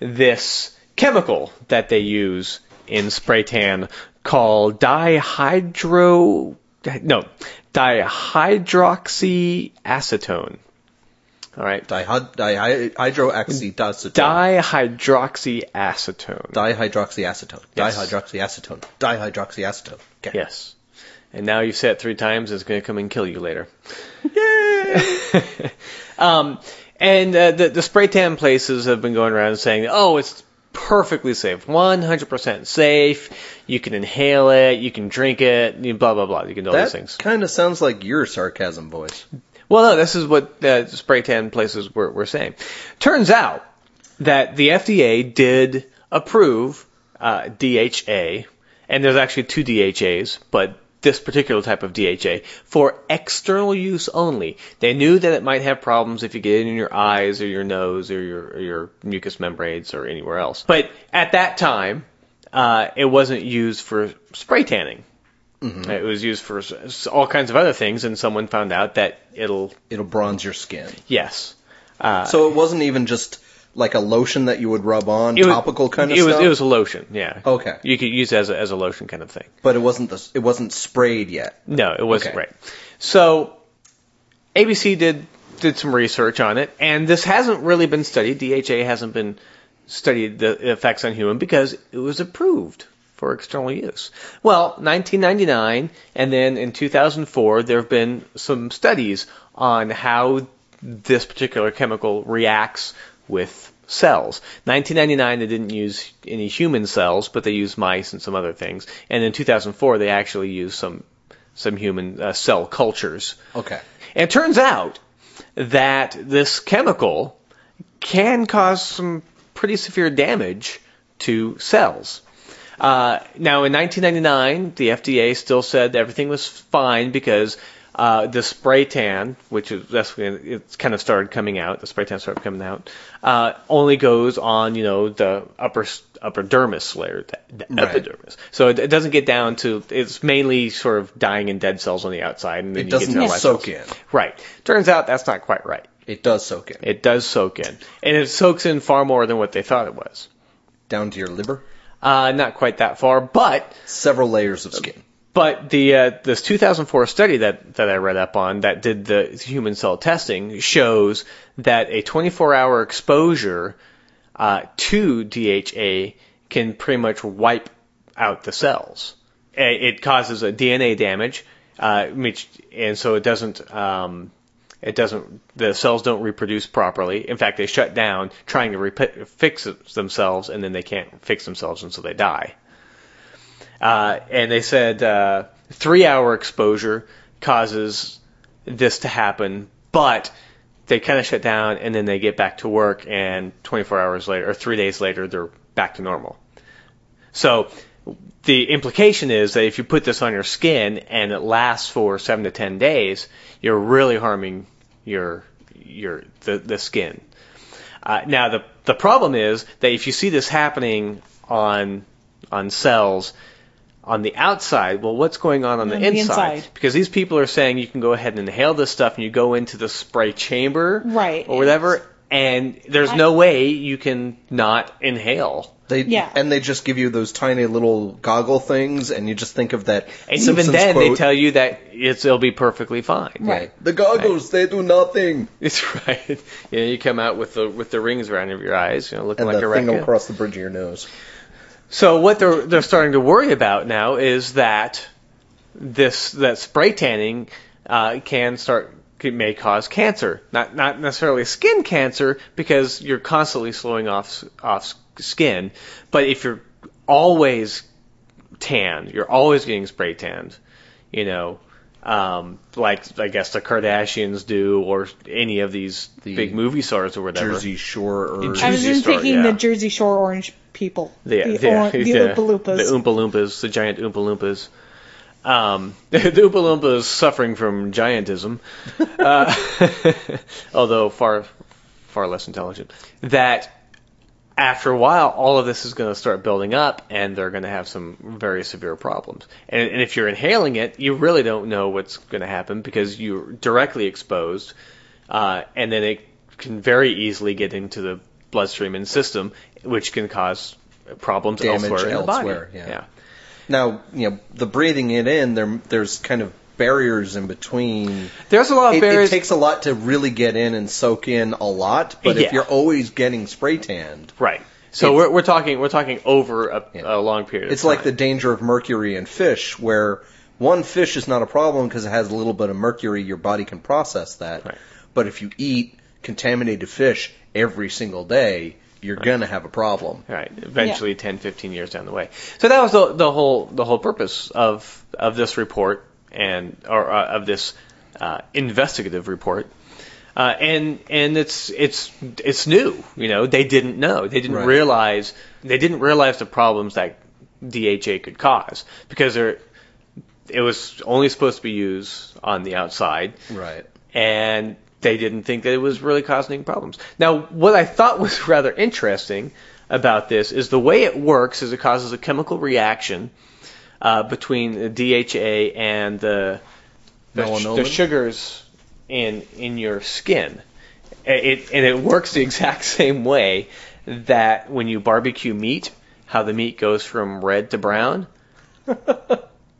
this chemical that they use in spray tan called dihydro no. Dihydroxyacetone. All right. Dihyd- dihydroxyacetone. Dihydroxyacetone. Dihydroxyacetone. Yes. Dihydroxyacetone. Dihydroxyacetone. Okay. Yes. And now you've said it three times, it's going to come and kill you later. Yay! um, and uh, the, the spray tan places have been going around saying, oh, it's perfectly safe, one hundred percent safe. You can inhale it, you can drink it, blah, blah, blah. You can do all that those things. That kind of sounds like your sarcasm voice. Well, no, this is what uh, spray tan places were, were saying. Turns out that the F D A did approve uh, D H A, and there's actually two D H As, but this particular type of D H A, for external use only. They knew that it might have problems if you get it in your eyes or your nose or your, or your mucous membranes or anywhere else. But at that time, uh, it wasn't used for spray tanning. Mm-hmm. It was used for all kinds of other things, and someone found out that it'll... It'll bronze your skin. Yes. Uh, so it wasn't even just... Like a lotion that you would rub on, it topical was, kind of it stuff. It was it was a lotion, yeah. Okay, you could use it as a, as a lotion kind of thing. But it wasn't the it wasn't sprayed yet. No, it wasn't. Okay. Right. So A B C did did some research on it, and this hasn't really been studied. D H A hasn't been studied the effects on human because it was approved for external use. Well, nineteen ninety-nine, and then in two thousand four, there have been some studies on how this particular chemical reacts with cells. nineteen ninety-nine, they didn't use any human cells, but they used mice and some other things. And in two thousand four, they actually used some some human uh, cell cultures. Okay. And it turns out that this chemical can cause some pretty severe damage to cells. Uh, now, in nineteen ninety-nine, the F D A still said everything was fine because Uh, the spray tan, which is that's when it kind of started coming out, the spray tan started coming out, uh, only goes on, you know, the upper upper dermis layer, the epidermis. Right. So it, it doesn't get down to, it's mainly sort of dying in dead cells on the outside. And then it you doesn't get to soak in. Right. Turns out that's not quite right. It does soak in. It does soak in. And it soaks in far more than what they thought it was. Down to your liver? Uh, not quite that far, but... Several layers of skin. But the uh, this two thousand four study that, that I read up on that did the human cell testing shows that a twenty-four hour exposure uh, to D H A can pretty much wipe out the cells. It causes a D N A damage, uh, which, and so it doesn't um, It doesn't. The cells don't reproduce properly. In fact, they shut down trying to rep- fix themselves, and then they can't fix themselves, and so they die. Uh, and they said uh, three-hour exposure causes this to happen, but they kind of shut down, and then they get back to work, and twenty-four hours later, or three days later, they're back to normal. So the implication is that if you put this on your skin and it lasts for seven to ten days, you're really harming your your the, the skin. Uh, now the the problem is that if you see this happening on on cells on the outside, well, what's going on on, on the, the inside? inside? Because these people are saying you can go ahead and inhale this stuff, and you go into the spray chamber, right, or whatever, and there's I, no way you can not inhale. They, yeah. And they just give you those tiny little goggle things, and you just think of that. And Simpsons even then, quote, they tell you that it's, it'll be perfectly fine. Right. right. The goggles, right. They do nothing. It's right. You know, you come out with the with the rings around your eyes, you know, looking and like a raccoon. And the thing across the bridge of your nose. So what they're they're starting to worry about now is that this that spray tanning uh, can start may cause cancer. Not not necessarily skin cancer, because you're constantly slowing off off. skin, but if you're always tanned, you're always getting spray tanned, you know, um, like I guess the Kardashians do, or any of these the big movie stars or whatever. Jersey Shore. Or Jersey I was just Star, thinking yeah. the Jersey Shore orange people, the, the, yeah, or, the yeah. Oompa Loompas, the Oompa Loompas, the giant Oompa Loompas. Um, the Oompa Loompa is suffering from giantism, uh, although far far less intelligent. That. After a while, all of this is going to start building up, and they're going to have some very severe problems. And, and if you're inhaling it, you really don't know what's going to happen, because you're directly exposed, uh, and then it can very easily get into the bloodstream and system, which can cause problems Damage elsewhere in elsewhere, the body. Yeah. yeah. Now, you know, the breathing it in, there, there's kind of barriers in between. There's a lot of it, barriers. It takes a lot to really get in and soak in a lot, but yeah. if you're always getting spray tanned, right? So we're we're talking we're talking over a, yeah. a long period. It's of time. Like the danger of mercury in fish, where one fish is not a problem because it has a little bit of mercury, your body can process that. Right. But if you eat contaminated fish every single day, you're right. gonna have a problem. Right. Eventually, yeah. ten, fifteen years down the way. So that was the, the whole the whole purpose of of this report. And or uh, of this uh, investigative report, uh, and and it's it's it's new. You know, they didn't know, they didn't right. realize, they didn't realize the problems that D H A could cause, because there, it was only supposed to be used on the outside, right? And they didn't think that it was really causing problems. Now, what I thought was rather interesting about this is the way it works is it causes a chemical reaction. Uh, between the D H A and the the, the sugars in in your skin, it, and it works the exact same way that when you barbecue meat, how the meat goes from red to brown.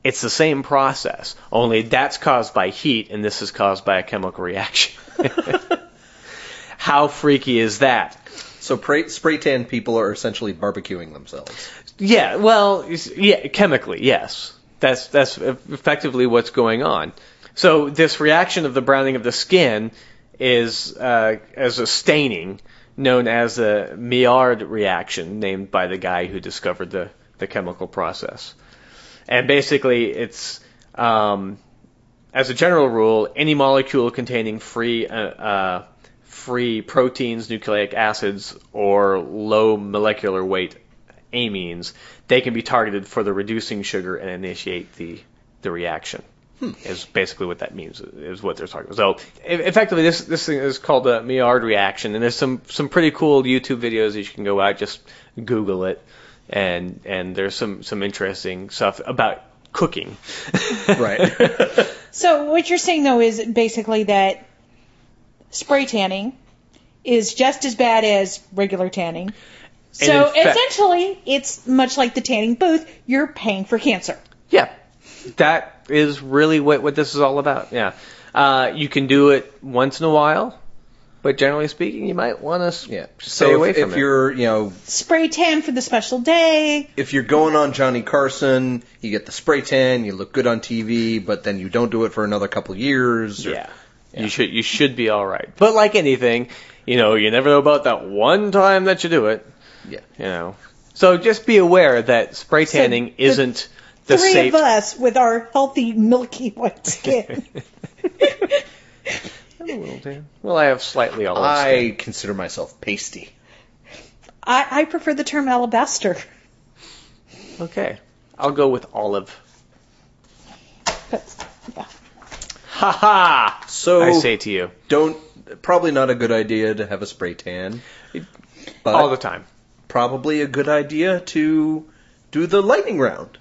It's the same process, only that's caused by heat, and this is caused by a chemical reaction. How freaky is that? So spray, spray tan people are essentially barbecuing themselves. Yeah, well, yeah, chemically, yes. That's that's effectively what's going on. So this reaction of the browning of the skin is uh, as a staining, known as the Maillard reaction, named by the guy who discovered the, the chemical process. And basically, it's um, as a general rule, any molecule containing free uh, uh, free proteins, nucleic acids, or low molecular weight amines, they can be targeted for the reducing sugar and initiate the, the reaction, hmm. is basically what that means, is what they're talking about. So effectively, this this thing is called the Maillard reaction, and there's some, some pretty cool YouTube videos that you can go out, just Google it, and and there's some, some interesting stuff about cooking. Right. So what you're saying, though, is basically that spray tanning is just as bad as regular tanning. So fact, essentially, it's much like the tanning booth, you're paying for cancer. Yeah. That is really what, what this is all about. Yeah. Uh, you can do it once in a while, but generally speaking, you might want to yeah. stay so away if, from if it. If you're, you know... Spray tan for the special day. If you're going on Johnny Carson, you get the spray tan, you look good on T V, but then you don't do it for another couple years. Or, yeah. Yeah. You should you should be all right. But like anything, you know, you never know about that one time that you do it. Yeah. You know. So just be aware that spray tanning so isn't the three safe... Three of us with our healthy, milky white skin. I'm a little tan. Well, I have slightly olive I skin. I consider myself pasty. I, I prefer the term alabaster. Okay. I'll go with olive. But, yeah. Ha ha! So I say to you. Don't... Probably not a good idea to have a spray tan. But all the time. Probably a good idea to do the lightning round.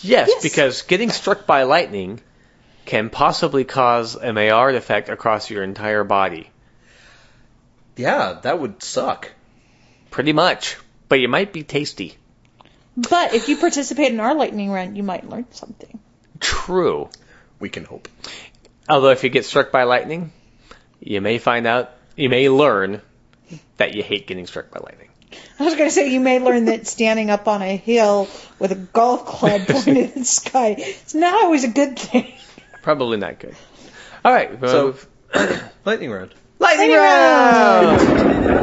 Yes, yes, because getting struck by lightning can possibly cause a Maillard effect across your entire body. Yeah, that would suck. Pretty much. But you might be tasty. But if you participate in our lightning round, you might learn something. True. We can hope. Although if you get struck by lightning, you may find out, you may learn that you hate getting struck by lightning. I was going to say, you may learn that standing up on a hill with a golf club pointed at the sky is not always a good thing. Probably not good. All right. So, lightning round. Lightning, lightning round!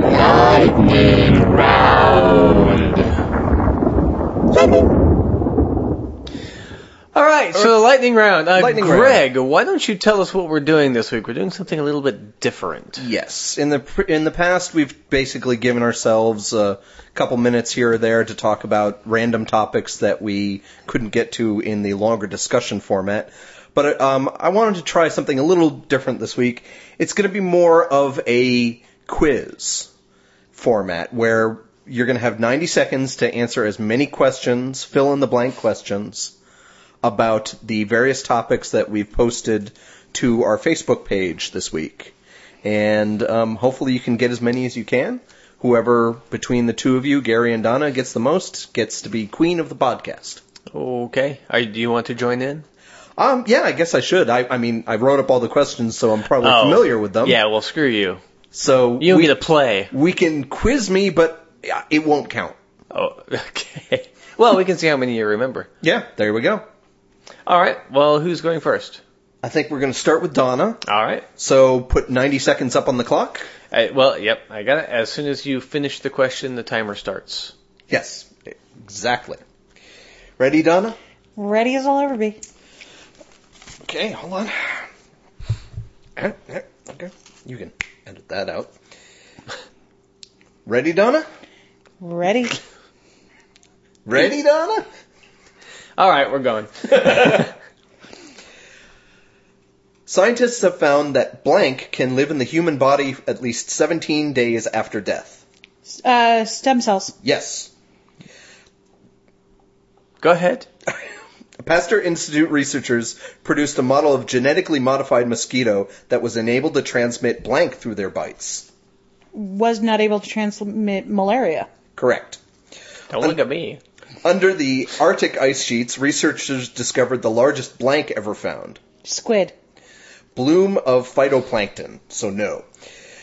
Lightning round! Lightning. All right, so the lightning round. Uh, lightning Greg, round. Why don't you tell us what we're doing this week? We're doing something a little bit different. Yes. In the in the past, we've basically given ourselves a couple minutes here or there to talk about random topics that we couldn't get to in the longer discussion format. But um, I wanted to try something a little different this week. It's going to be more of a quiz format where you're going to have ninety seconds to answer as many questions, fill-in-the-blank questions, about the various topics that we've posted to our Facebook page this week. And um, hopefully you can get as many as you can. Whoever, between the two of you, Gary and Donna, gets the most gets to be queen of the podcast. Okay. Are, do you want to join in? Um, yeah, I guess I should. I, I mean, I wrote up all the questions, so I'm probably oh, familiar with them. Yeah, well, screw you. So you get to play. We can quiz me, but it won't count. Oh, okay. Well, we can see how many you remember. Yeah, there we go. All right. Well, who's going first? I think we're going to start with Donna. All right. So put ninety seconds up on the clock. I, well, yep. I got it. As soon as you finish the question, the timer starts. Yes. Exactly. Ready, Donna? Ready as I'll ever be. Okay. Hold on. Okay. You can edit that out. Ready, Donna? Ready. Ready, Donna? All right, we're going. Scientists have found that blank can live in the human body at least seventeen days after death. Uh, stem cells. Yes. Go ahead. Pasteur Institute researchers produced a model of genetically modified mosquito that was unable to transmit blank through their bites. Was not able to transmit malaria. Correct. Don't look at me. Under the Arctic ice sheets, researchers discovered the largest blank ever found. Squid. Bloom of phytoplankton, so no.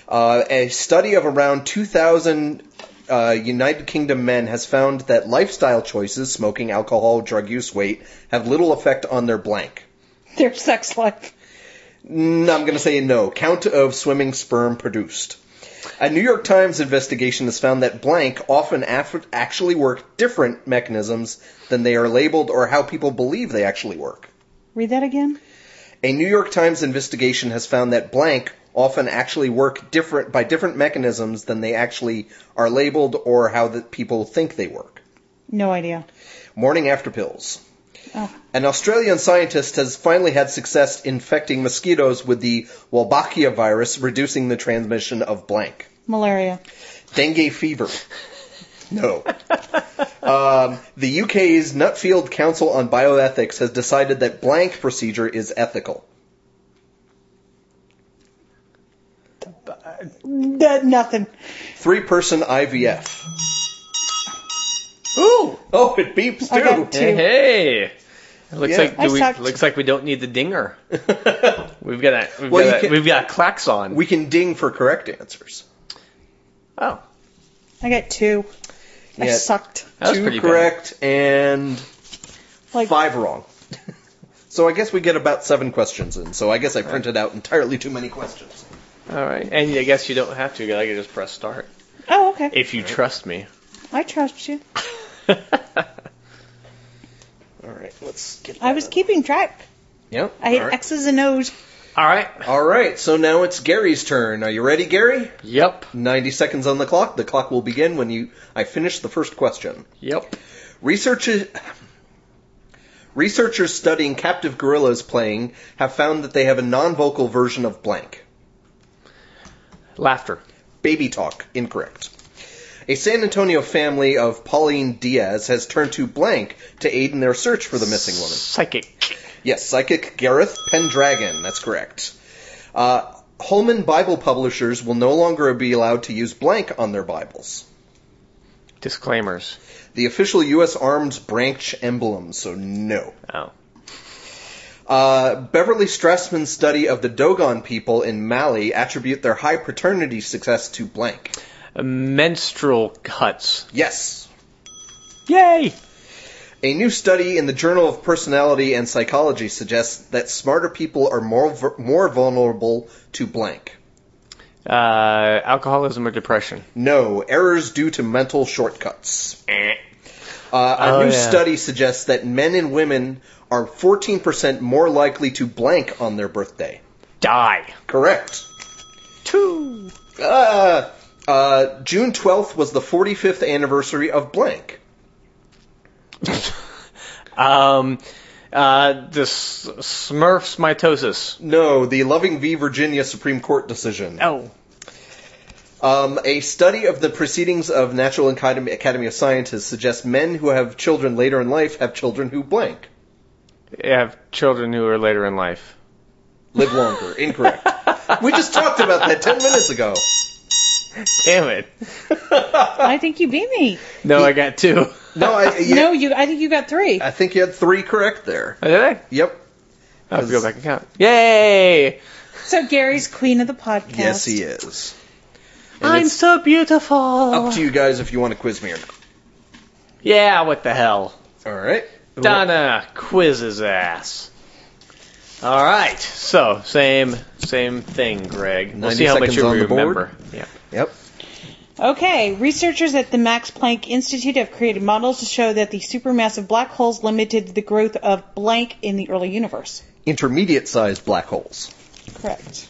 Uh, a study of around two thousand uh, United Kingdom men has found that lifestyle choices, smoking, alcohol, drug use, weight, have little effect on their blank. Their sex life. No, I'm going to say no. Count of swimming sperm produced. A New York Times investigation has found that blank often af- actually work different mechanisms than they are labeled or how people believe they actually work. Read that again. A New York Times investigation has found that blank often actually work different by different mechanisms than they actually are labeled or how that people think they work. No idea. Morning after pills. Oh. An Australian scientist has finally had success infecting mosquitoes with the Wolbachia virus, reducing the transmission of blank. Malaria. Dengue fever. No. um, the U K's Nutfield Council on Bioethics has decided that blank procedure is ethical. D- nothing. Three-person I V F. Ooh! Oh, it beeps too. I got two. Hey, hey. It looks yeah. like do we, looks like we don't need the dinger. we've got a we've well, got a, can, we've got a klaxon. We can ding for correct answers. Oh, I got two. Yeah. I sucked. That was two correct bad. And like, five wrong. So I guess we get about seven questions in. So I guess I printed out entirely too many questions. All right. And I guess you don't have to. I can just press start. Oh, okay. If you trust me. I trust you. All right. Let's get I was up. keeping track. Yep. I hate right. X's and O's. All right. All right. So now it's Gary's turn. Are you ready, Gary? Yep. ninety seconds on the clock. The clock will begin when you I finish the first question. Yep. Research is... Researchers studying captive gorillas playing have found that they have a non-vocal version of blank. Laughter. Baby talk. Incorrect. A San Antonio family of Pauline Diaz has turned to blank to aid in their search for the missing woman. Psychic. Yes, psychic Gareth Pendragon. That's correct. Uh, Holman Bible publishers will no longer be allowed to use blank on their Bibles. Disclaimers. The official U S Arms branch emblem, so no. Oh. Uh, Beverly Strassman's study of the Dogon people in Mali attribute their high paternity success to blank. Menstrual cuts. Yes. Yay! A new study in the Journal of Personality and Psychology suggests that smarter people are more more vulnerable to blank. Uh, alcoholism or depression? No, errors due to mental shortcuts. Eh. Uh, oh, a new yeah. study suggests that men and women are fourteen percent more likely to blank on their birthday. Die. Correct. Two. Uh, uh, June twelfth was the forty-fifth anniversary of blank. um... Uh, the S- Smurfs mitosis. No, the Loving v. Virginia Supreme Court decision. Oh. Um, a study of the proceedings of Natural Academy of Sciences suggests men who have children later in life have children who blank. Have children who are later in life. Live longer. Incorrect. We just talked about that ten minutes ago. Damn it. I think you beat me. No, I got two. No, I, you, no, you. I think you got three. I think you had three correct there. Oh, did I? Yep. I have to go back and count. Yay! So Gary's queen of the podcast. Yes, he is. And I'm so beautiful. Up to you guys if you want to quiz me or not. Yeah, what the hell. All right. Donna quizzes ass. All right. So same same thing, Greg. We'll see how much you remember. Yep. Yep. Okay, researchers at the Max Planck Institute have created models to show that the supermassive black holes limited the growth of blank in the early universe. Intermediate-sized black holes. Correct.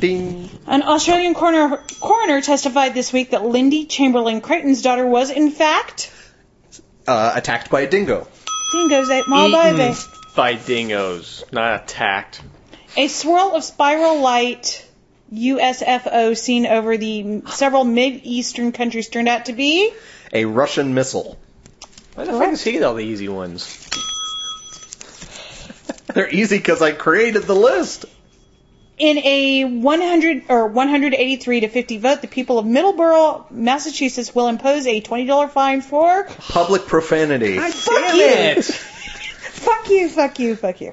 Ding. An Australian coroner, coroner testified this week that Lindy Chamberlain Creighton's daughter was, in fact... Uh, attacked by a dingo. Dingoes ate my baby. Eaten by dingoes, not attacked. A swirl of spiral light... U S F O seen over the several mid-eastern countries turned out to be... A Russian missile. Why the fuck is he all the easy ones? They're easy because I created the list. In a one hundred or one eighty-three to fifty vote, the people of Middleborough, Massachusetts will impose a twenty dollars fine for... Public profanity. God, fuck damn you. It. Fuck you, fuck you, fuck you.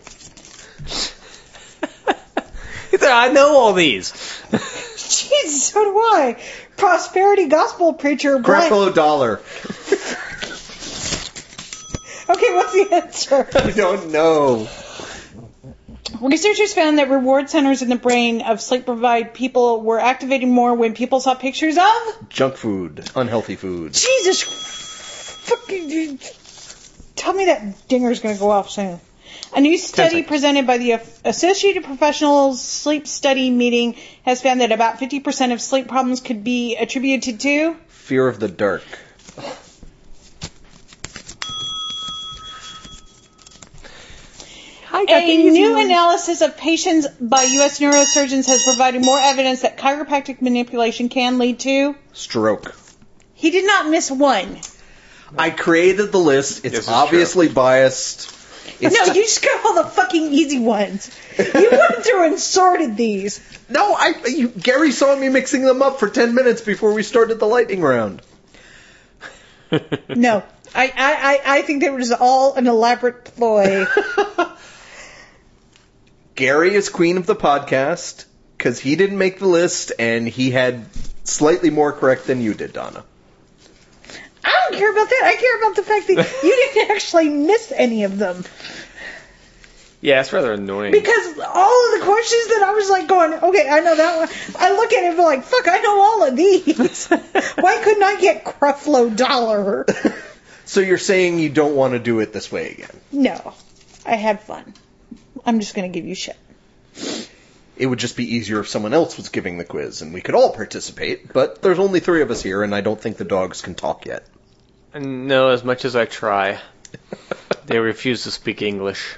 I know all these. Jeez, so do I. Prosperity gospel preacher. Grappolo dollar. Okay, what's the answer? I don't know. Researchers found that reward centers in the brain of sleep-deprived people were activated more when people saw pictures of... Junk food. Unhealthy food. Jesus. Fucking... Tell me that dinger's going to go off soon. A new study presented by the Associated Professionals Sleep Study Meeting has found that about fifty percent of sleep problems could be attributed to... Fear of the dark. I got A new one. analysis of patients by U S neurosurgeons has provided more evidence that chiropractic manipulation can lead to... Stroke. He did not miss one. I created the list. It's obviously true. biased... It's no, t- you just got all the fucking easy ones. You went through and sorted these. No, I. You, Gary saw me mixing them up for ten minutes before we started the lightning round. No, I, I, I think that was all an elaborate ploy. Gary is queen of the podcast because he didn't make the list and he had slightly more correct than you did, Donna. I don't care about that. I care about the fact that you didn't actually miss any of them. Yeah, it's rather annoying. Because all of the questions that I was like going, okay, I know that one. I look at it and be like, fuck, I know all of these. Why couldn't I get Creflo Dollar? So you're saying you don't want to do it this way again? No. I had fun. I'm just going to give you shit. It would just be easier if someone else was giving the quiz and we could all participate, but there's only three of us here and I don't think the dogs can talk yet. No, as much as I try. They refuse to speak English.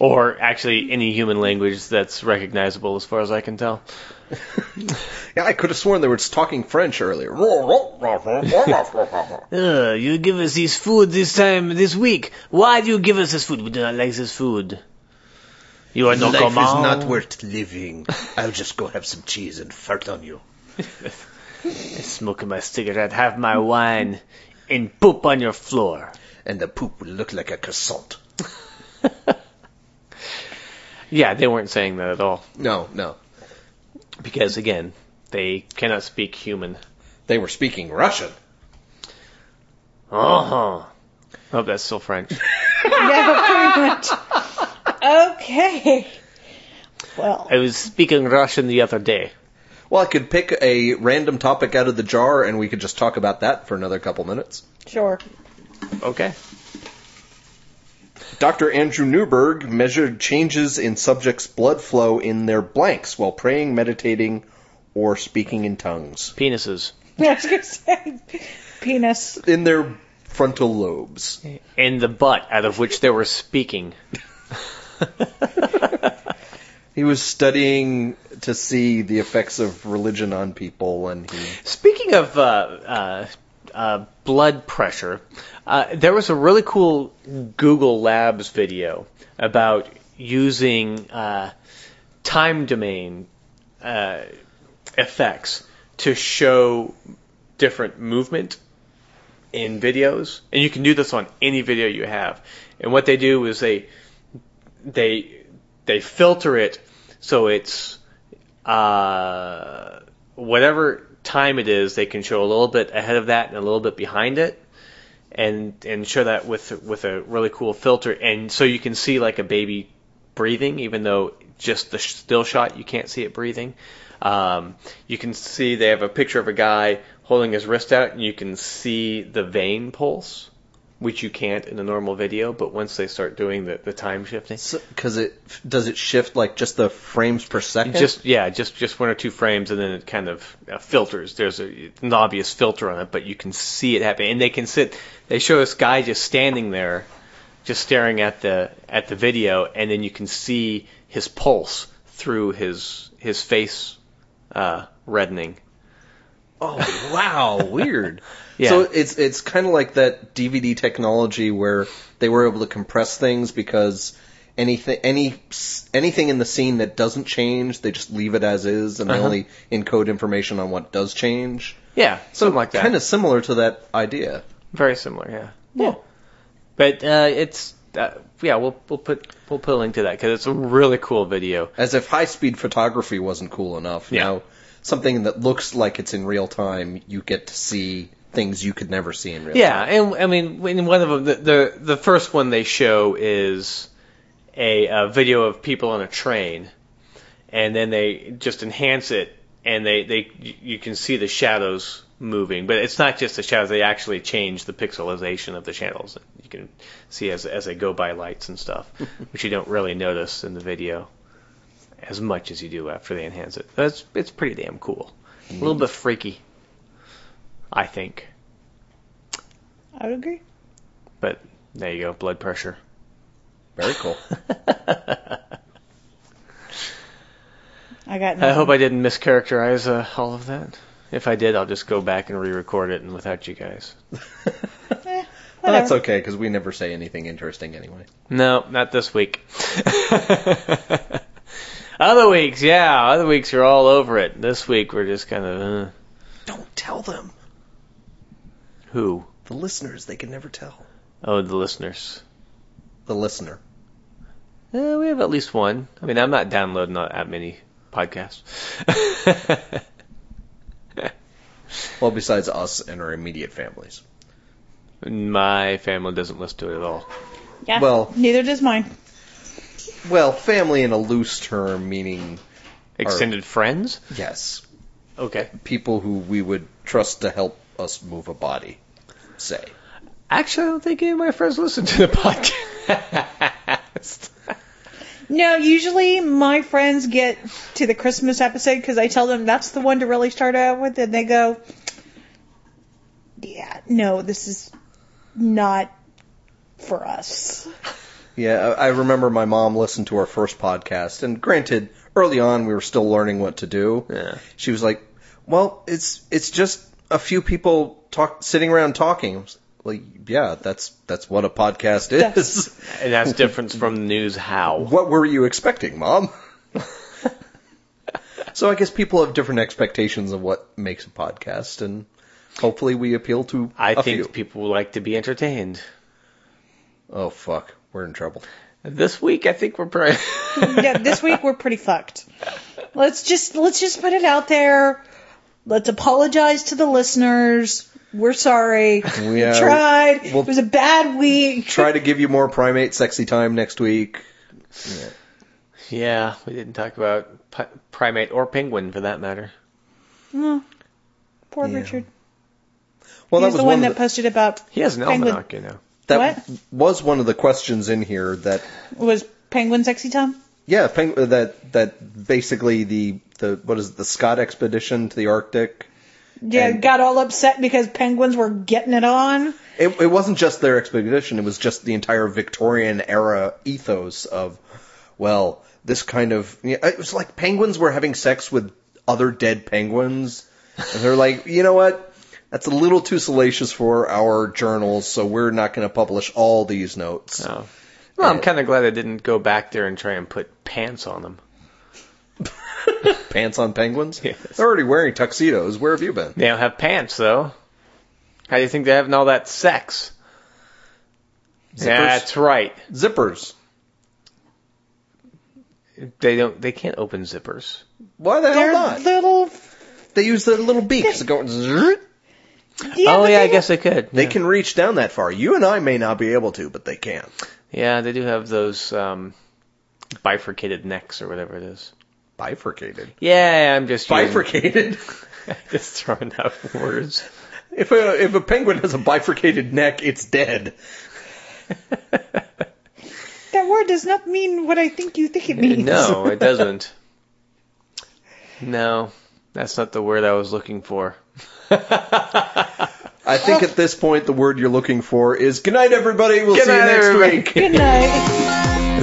Or, actually, any human language that's recognizable as far as I can tell. Yeah, I could have sworn they were just talking French earlier. uh, you give us this food this time, this week. Why do you give us this food? We do not like this food. You are no Life common. Is not worth living. I'll just go have some cheese and fart on you. Smoking my cigarette, have my wine, and poop on your floor. And the poop will look like a croissant. Yeah, they weren't saying that at all. No, no. Because, again, they cannot speak human. They were speaking Russian. Uh-huh. I hope that's still French. Yeah, pretty much. Okay. Well. I was speaking Russian the other day. Well, I could pick a random topic out of the jar, and we could just talk about that for another couple minutes. Sure. Okay. Doctor Andrew Newberg measured changes in subjects' blood flow in their blanks while praying, meditating, or speaking in tongues. Penises. I was going to say penis. In their frontal lobes. In the butt out of which they were speaking. He was studying to see the effects of religion on people. And he... Speaking of... Uh, uh, Uh, blood pressure. Uh, there was a really cool Google Labs video about using uh, time domain uh, effects to show different movement in videos, and you can do this on any video you have. And what they do is they they they filter it so it's uh, whatever time it is, they can show a little bit ahead of that and a little bit behind it, and and show that with with a really cool filter, and so you can see like a baby breathing, even though just the still shot you can't see it breathing. Um, you can see they have a picture of a guy holding his wrist out, and you can see the vein pulse, which you can't in a normal video, but once they start doing the, the time shifting. Because so, it does it shift like just the frames per second? Just Yeah, just, just one or two frames, and then it kind of filters. There's a, an obvious filter on it, but you can see it happen. And they can sit, they show this guy just standing there, just staring at the at the video, and then you can see his pulse through his, his face uh, reddening. Oh, wow, weird. Yeah. So it's it's kind of like that D V D technology where they were able to compress things because anything any anything in the scene that doesn't change, they just leave it as is, and uh-huh. they only encode information on what does change. Yeah, so something like that. Kind of similar to that idea. Very similar, yeah. Yeah. But uh, it's uh, yeah, we'll we'll put we'll put a link to that because it's a really cool video. As if high-speed photography wasn't cool enough. Yeah. Now, something that looks like it's in real time, you get to see things you could never see in real yeah, time. Yeah, and I mean, in one of them, the, the the first one they show is a, a video of people on a train, and then they just enhance it, and they, they you can see the shadows moving, but it's not just the shadows; they actually change the pixelization of the shadows. You can see as as they go by lights and stuff, which you don't really notice in the video as much as you do after they enhance it. That's it's pretty damn cool. A little bit freaky, I think. I would agree. But there you go, blood pressure. Very cool. I got. Nothing. I hope I didn't mischaracterize uh, all of that. If I did, I'll just go back and re-record it and without you guys. eh. Well, that's okay, because we never say anything interesting anyway. No, not this week. Other weeks, yeah. Other weeks you're all over it. This week we're just kind of... Uh... Don't tell them. Who? The listeners. They can never tell. Oh, the listeners. The listener. Uh, we have at least one. I mean, I'm not downloading that many podcasts. Well, besides us and our immediate families. My family doesn't listen to it at all. Yeah, well, neither does mine. Well, family in a loose term, meaning... Extended our, friends? Yes. Okay. People who we would trust to help us move a body, say. Actually, I don't think any of my friends listen to the podcast. No, usually my friends get to the Christmas episode because I tell them that's the one to really start out with, and they go, yeah, no, this is not for us. Yeah, I remember my mom listened to our first podcast, and granted, early on we were still learning what to do. Yeah. She was like, well, it's it's just a few people talk, sitting around talking. I was like, yeah, that's that's what a podcast is. That's, and that's different from news how. What were you expecting, Mom? So I guess people have different expectations of what makes a podcast, and hopefully we appeal to I a think few. People like to be entertained. Oh, fuck. We're in trouble. This week, I think we're pretty... yeah, this week we're pretty fucked. Let's just let's just put it out there. Let's apologize to the listeners. We're sorry. We, uh, we tried. We'll it was a bad week. Try to give you more primate sexy time next week. Yeah, yeah we didn't talk about pi- primate or penguin, for that matter. Mm. Poor yeah. Richard. Well, He's that was the one, one that the... posted about He has an penguin. Almanac, you know. That what? was one of the questions in here that... Was penguin sexy time? Yeah, peng- that that basically the, the, what is it, the Scott expedition to the Arctic. Yeah, and got all upset because penguins were getting it on. It, it wasn't just their expedition, it was just the entire Victorian era ethos of, well, this kind of... You know, it was like penguins were having sex with other dead penguins. And they're like, you know what? That's a little too salacious for our journals, so we're not going to publish all these notes. Oh. Well, I'm kind of glad I didn't go back there and try and put pants on them. Pants on penguins? Yes. They're already wearing tuxedos. Where have you been? They don't have pants, though. How do you think they're having all that sex? Zippers. That's right. Zippers. They don't. They can't open zippers. Why the hell not? Little... They use their little beaks to go... Yeah, oh, yeah, I guess they could. They yeah. can reach down that far. You and I may not be able to, but they can. Yeah, they do have those um, bifurcated necks or whatever it is. Bifurcated? Yeah, I'm just Bifurcated? Using... just throwing out words. If a, if a penguin has a bifurcated neck, it's dead. That word does not mean what I think you think it means. No, it doesn't. No, that's not the word I was looking for. I think at this point the word you're looking for is good night, everybody. We'll good see night, you next everybody. Week. Good night. The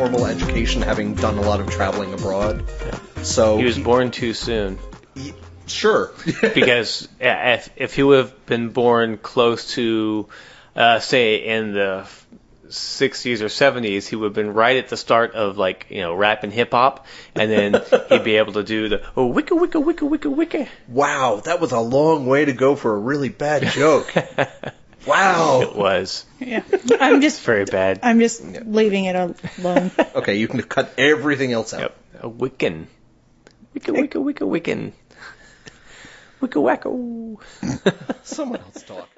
Formal education, having done a lot of traveling abroad. Yeah. So he was he, born too soon. He, sure. Because if, if he would have been born close to, uh, say, in the sixties or seventies, he would have been right at the start of, like, you know, rap and hip-hop, and then he'd be able to do the, oh, wicka, wicka, wicka, wicka, wicka. Wow, that was a long way to go for a really bad joke. Wow. It was. Yeah. I'm just very bad. I'm just yeah. leaving it alone. Okay, you can cut everything else out. Yep. A Wiccan. Wicca, Wicca, Wicca, Wiccan. Wicca, wacko. Someone else talk.